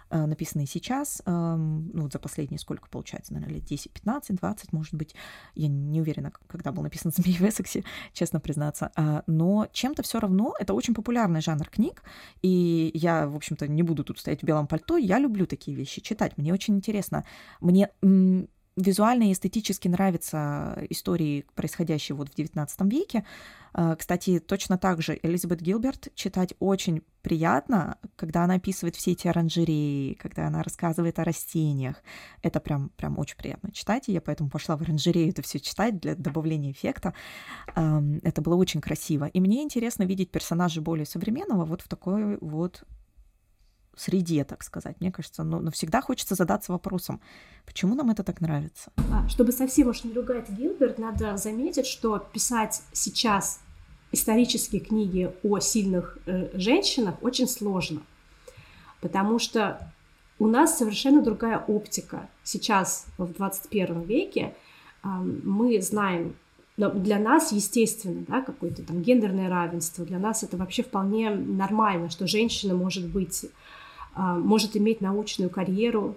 написанные сейчас, ну, вот за последние сколько получается, наверное, лет десять, пятнадцать, двадцать, может быть. Я не уверена, когда был написан «Змей в Эссексе», честно признаться. Но чем-то все равно это очень популярный жанр книг, и я, в общем-то, не буду тут стоять в белом пальто. Я люблю такие вещи читать, мне очень интересно. Мне... визуально и эстетически нравятся истории, происходящие вот в девятнадцатом веке. Кстати, точно так же Элизабет Гилберт читать очень приятно, когда она описывает все эти оранжереи, когда она рассказывает о растениях. Это прям, прям очень приятно читать, и я поэтому пошла в оранжерею это все читать для добавления эффекта. Это было очень красиво. И мне интересно видеть персонажей более современного вот в такой вот... среде, так сказать. Мне кажется, но, но всегда хочется задаться вопросом, почему нам это так нравится. Чтобы совсем уж не ругать Гилберт, надо заметить, что писать сейчас исторические книги о сильных э, женщинах очень сложно, потому что у нас совершенно другая оптика. Сейчас, в двадцать первом веке, э, мы знаем, для нас, естественно, да, какое-то там гендерное равенство, для нас это вообще вполне нормально, что женщина может быть... может иметь научную карьеру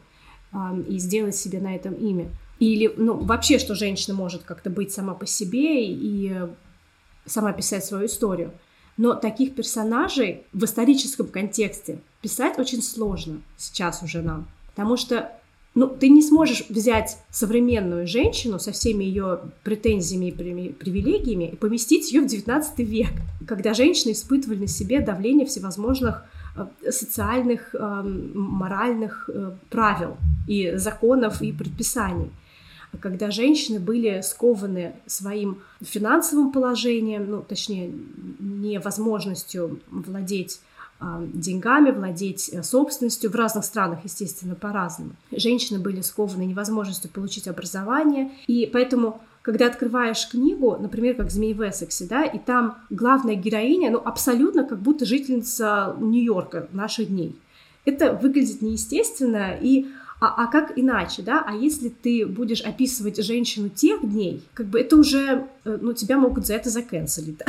и сделать себе на этом имя. Или ну, вообще, что женщина может как-то быть сама по себе и сама писать свою историю. Но таких персонажей в историческом контексте писать очень сложно сейчас уже нам. Потому что ну, ты не сможешь взять современную женщину со всеми ее претензиями и привилегиями и поместить ее в девятнадцатый век, когда женщины испытывали на себе давление всевозможных социальных, моральных правил и законов и предписаний, когда женщины были скованы своим финансовым положением, ну, точнее, невозможностью владеть деньгами, владеть собственностью. В разных странах, естественно, по-разному. Женщины были скованы невозможностью получить образование. И поэтому, когда открываешь книгу, например, как «Змей в Эссексе», да, и там главная героиня, ну, абсолютно как будто жительница Нью-Йорка наших дней. Это выглядит неестественно, и... А, а как иначе, да? А если ты будешь описывать женщину тех дней, как бы это уже, ну, тебя могут за это заканцелить, да?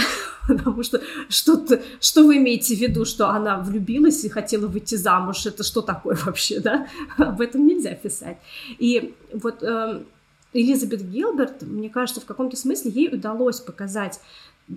Потому что что-то, что вы имеете в виду, что она влюбилась и хотела выйти замуж, это что такое вообще, да? Об этом нельзя писать. И вот э, Элизабет Гилберт, мне кажется, в каком-то смысле ей удалось показать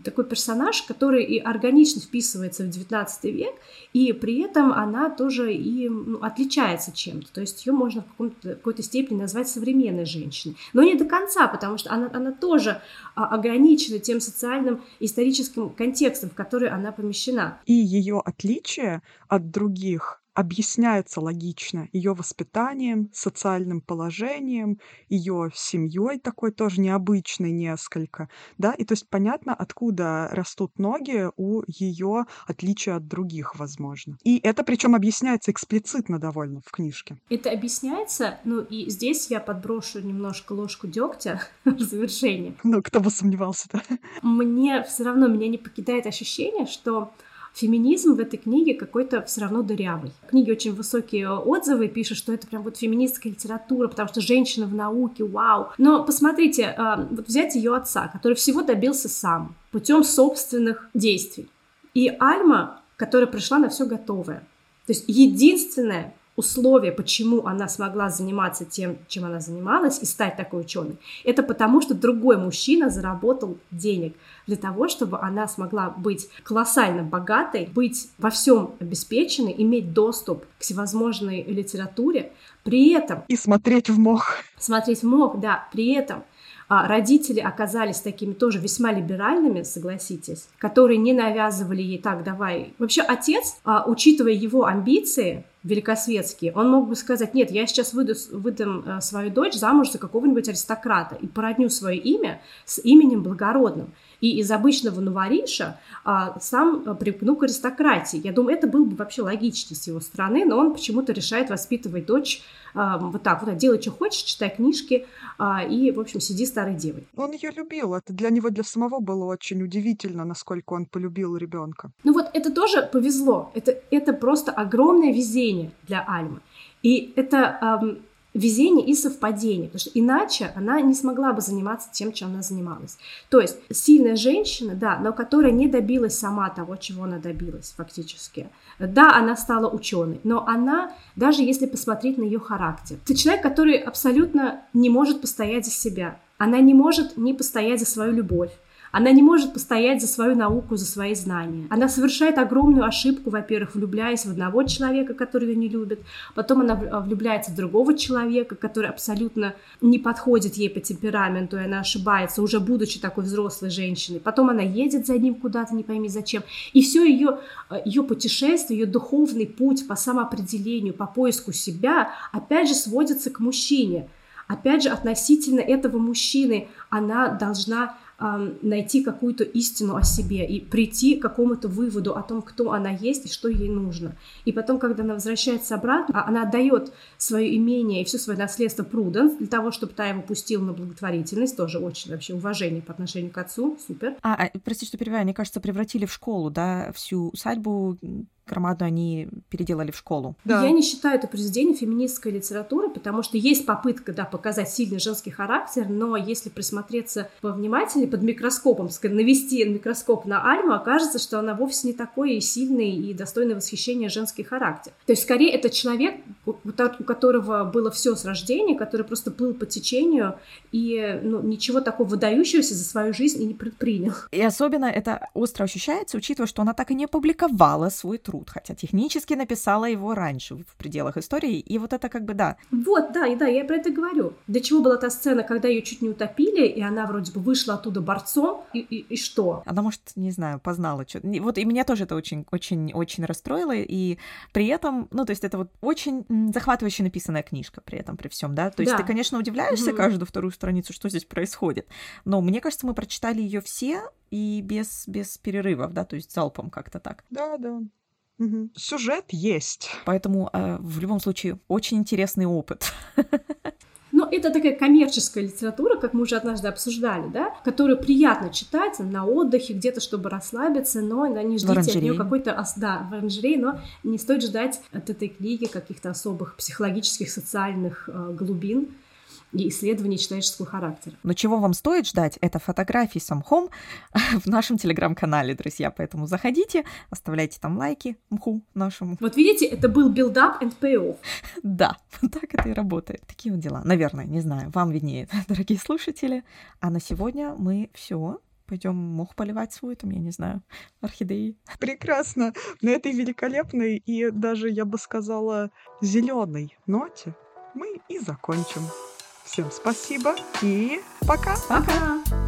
такой персонаж, который и органично вписывается в девятнадцатый век, и при этом она тоже и ну, отличается чем-то. То есть ее можно в какой-то степени назвать современной женщиной. Но не до конца, потому что она, она тоже ограничена тем социальным историческим контекстом, в который она помещена. И ее отличие от других объясняется логично ее воспитанием, социальным положением, ее семьей такой тоже необычной несколько, да, и то есть понятно, откуда растут ноги у ее отличия от других, возможно. И это причем объясняется эксплицитно довольно в книжке. Это объясняется, ну и здесь я подброшу немножко ложку дегтя в завершение. Ну, кто бы сомневался-то. Мне все равно, меня не покидает ощущение, что феминизм в этой книге какой-то все равно дырявый. В книге очень высокие отзывы, пишут, что это прям вот феминистская литература, потому что женщина в науке, вау. Но посмотрите, вот взять ее отца, который всего добился сам, путем собственных действий. И Альма, которая пришла на все готовое. То есть единственное условие, почему она смогла заниматься тем, чем она занималась, и стать такой ученой, это потому, что другой мужчина заработал денег для того, чтобы она смогла быть колоссально богатой, быть во всем обеспеченной, иметь доступ к всевозможной литературе, при этом... И смотреть в мох. Смотреть в мох, да. При этом родители оказались такими тоже весьма либеральными, согласитесь, которые не навязывали ей так, давай. Вообще отец, учитывая его амбиции великосветские, он мог бы сказать, нет, я сейчас выйду, выдам свою дочь замуж за какого-нибудь аристократа и породню свое имя с именем благородным. И из обычного новориша а, сам примкну к аристократии. Я думаю, это было бы вообще логично с его стороны, но он почему-то решает воспитывать дочь а, вот так вот, делай, что хочешь, читай книжки а, и, в общем, сиди старой девой. Он ее любил, это для него, для самого было очень удивительно, насколько он полюбил ребенка. Ну вот это тоже повезло, это, это просто огромное везение для Альмы. И это... Эм, везение и совпадение, потому что иначе она не смогла бы заниматься тем, чем она занималась. То есть сильная женщина, да, но которая не добилась сама того, чего она добилась фактически. Да, она стала ученой, но она, даже если посмотреть на ее характер, это человек, который абсолютно не может постоять за себя. Она не может не постоять за свою любовь. Она не может постоять за свою науку, за свои знания. Она совершает огромную ошибку, во-первых, влюбляясь в одного человека, который ее не любит. Потом она влюбляется в другого человека, который абсолютно не подходит ей по темпераменту, и она ошибается, уже будучи такой взрослой женщиной. Потом она едет за ним куда-то, не пойми зачем. И все ее, ее путешествие, ее духовный путь по самоопределению, по поиску себя, опять же, сводится к мужчине. Опять же, относительно этого мужчины она должна найти какую-то истину о себе и прийти к какому-то выводу о том, кто она есть и что ей нужно. И потом, когда она возвращается обратно, она отдает свое имение и все свое наследство Пруденс для того, чтобы та его пустила на благотворительность, тоже очень вообще уважение по отношению к отцу, супер. А, простите, что перебиваю, они, кажется, превратили в школу, да, всю усадьбу громадную они переделали в школу. Да. Я не считаю это произведение феминистской литературы, потому что есть попытка, да, показать сильный женский характер, но если присмотреться повнимательнее, под микроскопом, навести микроскоп на Альму, окажется, что она вовсе не такой сильный и достойный восхищения женский характер. То есть, скорее, это человек, у которого было все с рождения, который просто плыл по течению и, ну, ничего такого выдающегося за свою жизнь и не предпринял. И особенно это остро ощущается, учитывая, что она так и не опубликовала свой труд, хотя технически написала его раньше в пределах истории, и вот это как бы, да. Вот, да, и да, я про это говорю. Для чего была та сцена, когда ее чуть не утопили, и она вроде бы вышла оттуда борцом, и, и, и что? Она, может, не знаю, познала что-то. Вот и меня тоже это очень-очень-очень расстроило, и при этом, ну, то есть это вот очень захватывающе написанная книжка при этом, при всем, да? То есть да. Ты, конечно, удивляешься mm-hmm. каждую вторую страницу, что здесь происходит, но мне кажется, мы прочитали ее все и без, без перерывов, да, то есть залпом как-то так. Да, да. Угу. Сюжет есть. Поэтому, э, в любом случае, очень интересный опыт. Но это такая коммерческая литература, как мы уже однажды обсуждали, да, которую приятно читать на отдыхе, где-то, чтобы расслабиться, но не ждите от нее какой-то, да, в оранжерее, но не стоит ждать от этой книги каких-то особых психологических, социальных э, глубин и исследований человеческого характера. Но чего вам стоит ждать, это фотографии с мхом в нашем телеграм-канале, друзья. Поэтому заходите, оставляйте там лайки мху нашему. Вот видите, это был build-up and payoff. Да, так это и работает. Такие вот дела. Наверное, не знаю, вам виднее, дорогие слушатели. А на сегодня мы все. Пойдем мох поливать свой, там, я не знаю, орхидеи. Прекрасно. На этой великолепной и даже, я бы сказала, зеленой ноте мы и закончим. Всем спасибо и пока! Пока!